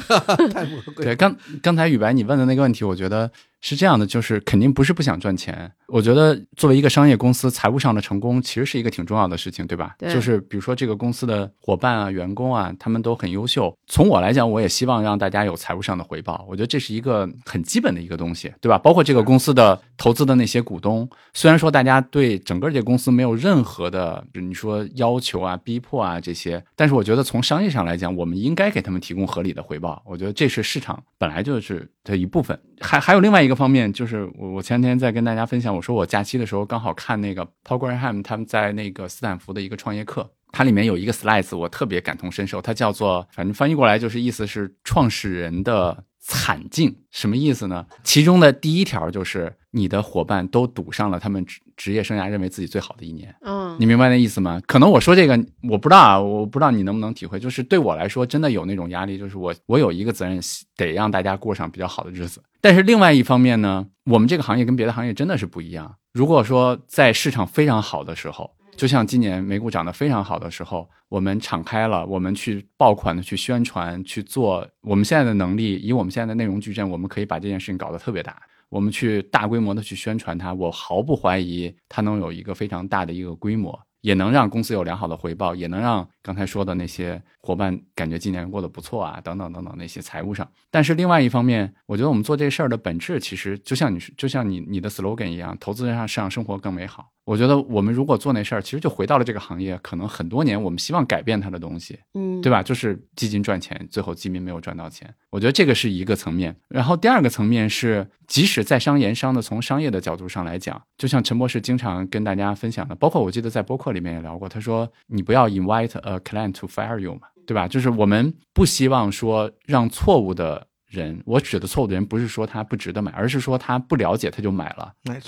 太魔鬼了。对，刚才雨白你问的那个问题，我觉得是这样的，就是肯定不是不想赚钱。我觉得作为一个商业公司，财务上的成功其实是一个挺重要的事情，对吧？对，就是比如说这个公司的伙伴啊、员工啊，他们都很优秀。从我来讲，我也希望让大家有财务上的回报，我觉得这是一个很基本的一个东西，对吧？包括这个公司的投资的那些股东，虽然说大家对整个这个公司没有任何的你说要求啊、逼迫啊这些，但是我觉得从商业上来讲，我们应该给他们提供合理的回报。我觉得这是市场本来就是的一部分。还有另外一个方面，就是我前天在跟大家分享，我说我假期的时候刚好看那个 Paul Graham 他们在那个斯坦福的一个创业课，它里面有一个 slides 我特别感同身受，它叫做反正翻译过来就是意思是创始人的惨境。什么意思呢？其中的第一条就是你的伙伴都赌上了他们职业生涯认为自己最好的一年。你明白那意思吗？可能我说这个我不知道啊，我不知道你能不能体会，就是对我来说真的有那种压力，就是我有一个责任得让大家过上比较好的日子。但是另外一方面呢，我们这个行业跟别的行业真的是不一样。如果说在市场非常好的时候，就像今年美股涨得非常好的时候，我们敞开了，我们去爆款的去宣传，去做我们现在的能力，以我们现在的内容矩阵，我们可以把这件事情搞得特别大，我们去大规模的去宣传它，我毫不怀疑它能有一个非常大的一个规模，也能让公司有良好的回报，也能让刚才说的那些伙伴感觉今年过得不错啊，等等等等那些财务上。但是另外一方面，我觉得我们做这事儿的本质其实就像你的 slogan 一样，投资人让生活更美好。我觉得我们如果做那事儿，其实就回到了这个行业可能很多年我们希望改变它的东西，对吧？就是基金赚钱，最后基民没有赚到钱。我觉得这个是一个层面。然后第二个层面是，即使在商言商的从商业的角度上来讲，就像陈博士经常跟大家分享的，包括我记得在播客里面也聊过，他说你不要 invite a client to fire you 嘛，对吧？就是我们不希望说让错误的人，我指的错误的人不是说他不值得买，而是说他不了解他就买了，买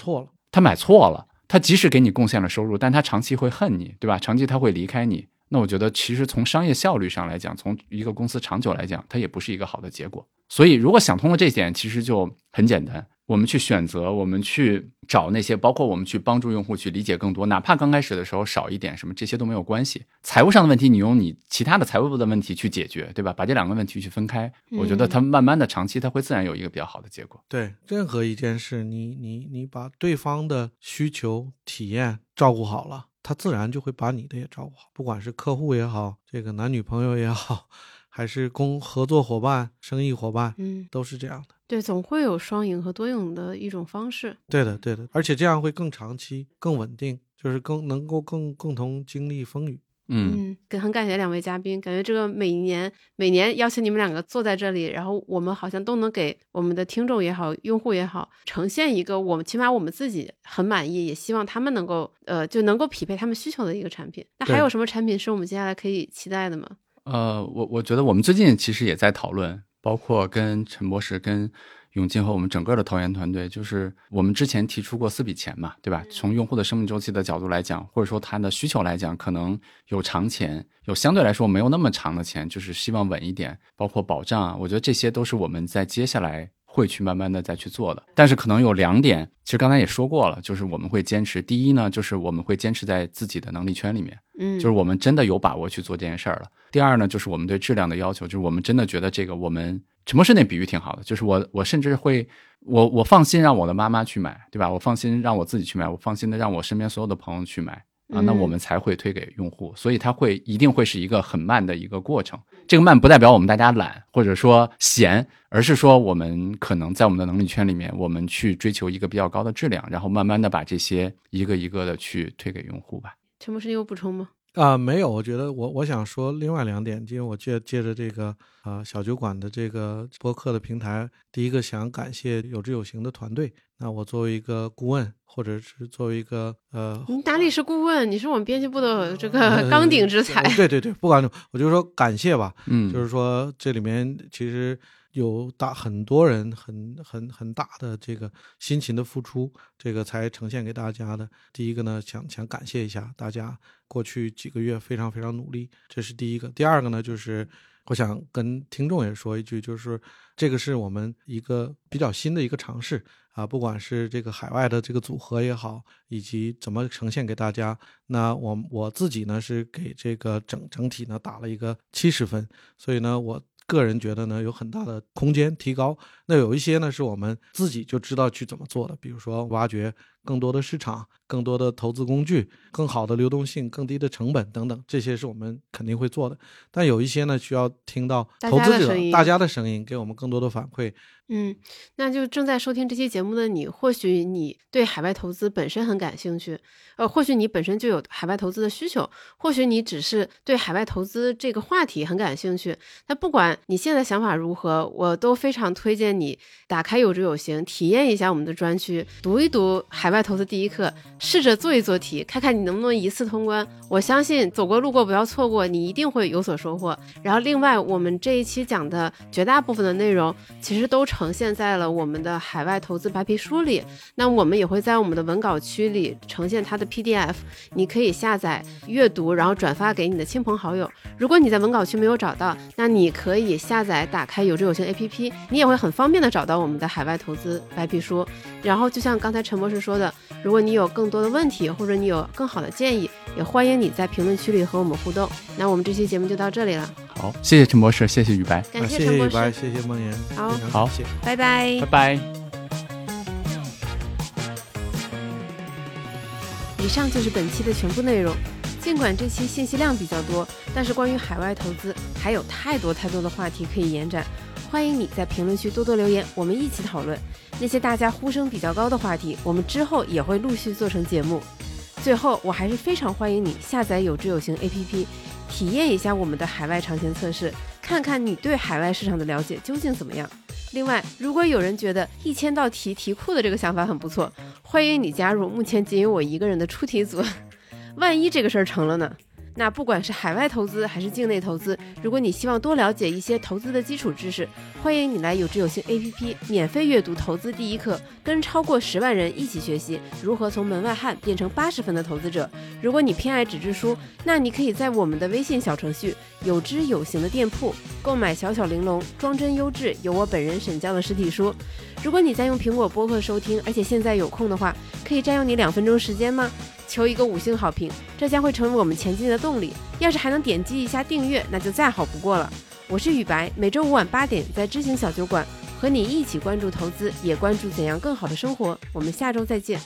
错了，他即使给你贡献了收入，但他长期会恨你，对吧？长期他会离开你。那我觉得其实从商业效率上来讲，从一个公司长久来讲，它也不是一个好的结果。所以如果想通了这点，其实就很简单，我们去选择，我们去找那些，包括我们去帮助用户去理解更多，哪怕刚开始的时候少一点什么，这些都没有关系。财务上的问题你用你其他的财务的问题去解决，对吧？把这两个问题去分开，我觉得它慢慢的长期它会自然有一个比较好的结果。对，任何一件事你把对方的需求体验照顾好了，他自然就会把你的也照顾好，不管是客户也好，这个男女朋友也好，还是合作伙伴、生意伙伴，都是这样的。对，总会有双赢和多赢的一种方式。对的，而且这样会更长期、更稳定，就是更能够共同经历风雨。很感谢两位嘉宾，感觉这个每年邀请你们两个坐在这里，然后我们好像都能给我们的听众也好、用户也好，呈现一个我们起码我们自己很满意，也希望他们能够就能够匹配他们需求的一个产品。那还有什么产品是我们接下来可以期待的吗？我觉得我们最近其实也在讨论，包括跟陈博士、跟永进和我们整个的投研团队，就是我们之前提出过4笔钱嘛，对吧？从用户的生命周期的角度来讲，或者说他的需求来讲，可能有长钱，有相对来说没有那么长的钱，就是希望稳一点，包括保障啊，我觉得这些都是我们在接下来会去慢慢的再去做的。但是可能有2点，其实刚才也说过了，就是我们会坚持。第一呢，就是我们会坚持在自己的能力圈里面，就是我们真的有把握去做这件事儿了。第二呢，就是我们对质量的要求，就是我们真的觉得这个我们陈博士那比喻挺好的，就是我甚至会我放心让我的妈妈去买，对吧？我放心让我自己去买，我放心的让我身边所有的朋友去买，啊，那我们才会推给用户，所以它会一定会是一个很慢的一个过程。这个慢不代表我们大家懒或者说闲，而是说我们可能在我们的能力圈里面，我们去追求一个比较高的质量，然后慢慢的把这些一个一个的去推给用户吧。陈博士有补充吗？没有，我觉得我想说另外两点，因为我借着这个小酒馆的这个播客的平台，第一个想感谢有志有行的团队。那我作为一个顾问，或者是作为一个你哪里是顾问，你是我们编辑部的这个纲鼎之才。对对对，不管我就说感谢吧，就是说这里面其实有很多人很大的这个辛勤的付出，这个才呈现给大家的。第一个呢，想感谢一下大家过去几个月非常非常努力，这是第一个。第二个呢，就是我想跟听众也说一句，就是这个是我们一个比较新的一个尝试啊，不管是这个海外的这个组合也好，以及怎么呈现给大家。那我自己呢是给这个整体呢打了一个70分，所以呢我个人觉得呢有很大的空间提高。那有一些呢是我们自己就知道去怎么做的，比如说挖掘更多的市场，更多的投资工具，更好的流动性，更低的成本等等，这些是我们肯定会做的。但有一些呢需要听到投资者大家的声音，给我们更多的反馈。那就正在收听这期节目的你，或许你对海外投资本身很感兴趣，或许你本身就有海外投资的需求，或许你只是对海外投资这个话题很感兴趣。那不管你现在想法如何，我都非常推荐你打开有志有行，体验一下我们的专区，读一读海外投资第一课，试着做一做题，看看你能不能一次通关。我相信走过路过不要错过，你一定会有所收获。然后另外，我们这一期讲的绝大部分的内容其实都呈现在了我们的海外投资白皮书里，那我们也会在我们的文稿区里呈现它的 PDF， 你可以下载阅读，然后转发给你的亲朋好友。如果你在文稿区没有找到，那你可以下载打开有志有行 APP， 你也会很方便的找到我们的海外投资白皮书。然后就像刚才陈博士说的，如果你有更多的问题，或者你有更好的建议，也欢迎你在评论区里和我们互动。那我们这期节目就到这里了。好，谢谢陈博士，谢谢雨白，感谢陈博士，谢谢孟岩。好，拜拜，拜拜。以上就是本期的全部内容。尽管这期信息量比较多，但是关于海外投资还有太多的话题可以延展。欢迎你在评论区多多留言，我们一起讨论那些大家呼声比较高的话题，我们之后也会陆续做成节目。最后，我还是非常欢迎你下载有志有行 APP， 体验一下我们的海外长线测试，看看你对海外市场的了解究竟怎么样。另外，如果有人觉得1000道题题库的这个想法很不错，欢迎你加入目前仅有我一个人的出题组。万一这个事儿成了呢？那不管是海外投资还是境内投资，如果你希望多了解一些投资的基础知识，欢迎你来有志有行 APP 免费阅读投资第一课，跟超过10万人一起学习如何从门外汉变成80分的投资者。如果你偏爱纸质书，那你可以在我们的微信小程序有知有行的店铺购买小小玲珑装帧优质由我本人审校的实体书。如果你在用苹果播客收听，而且现在有空的话，可以占用你2分钟时间吗？求一个5星好评，这将会成为我们前进的动力。要是还能点击一下订阅，那就再好不过了。我是雨白，每周5晚8点在知行小酒馆，和你一起关注投资，也关注怎样更好的生活。我们下周再见。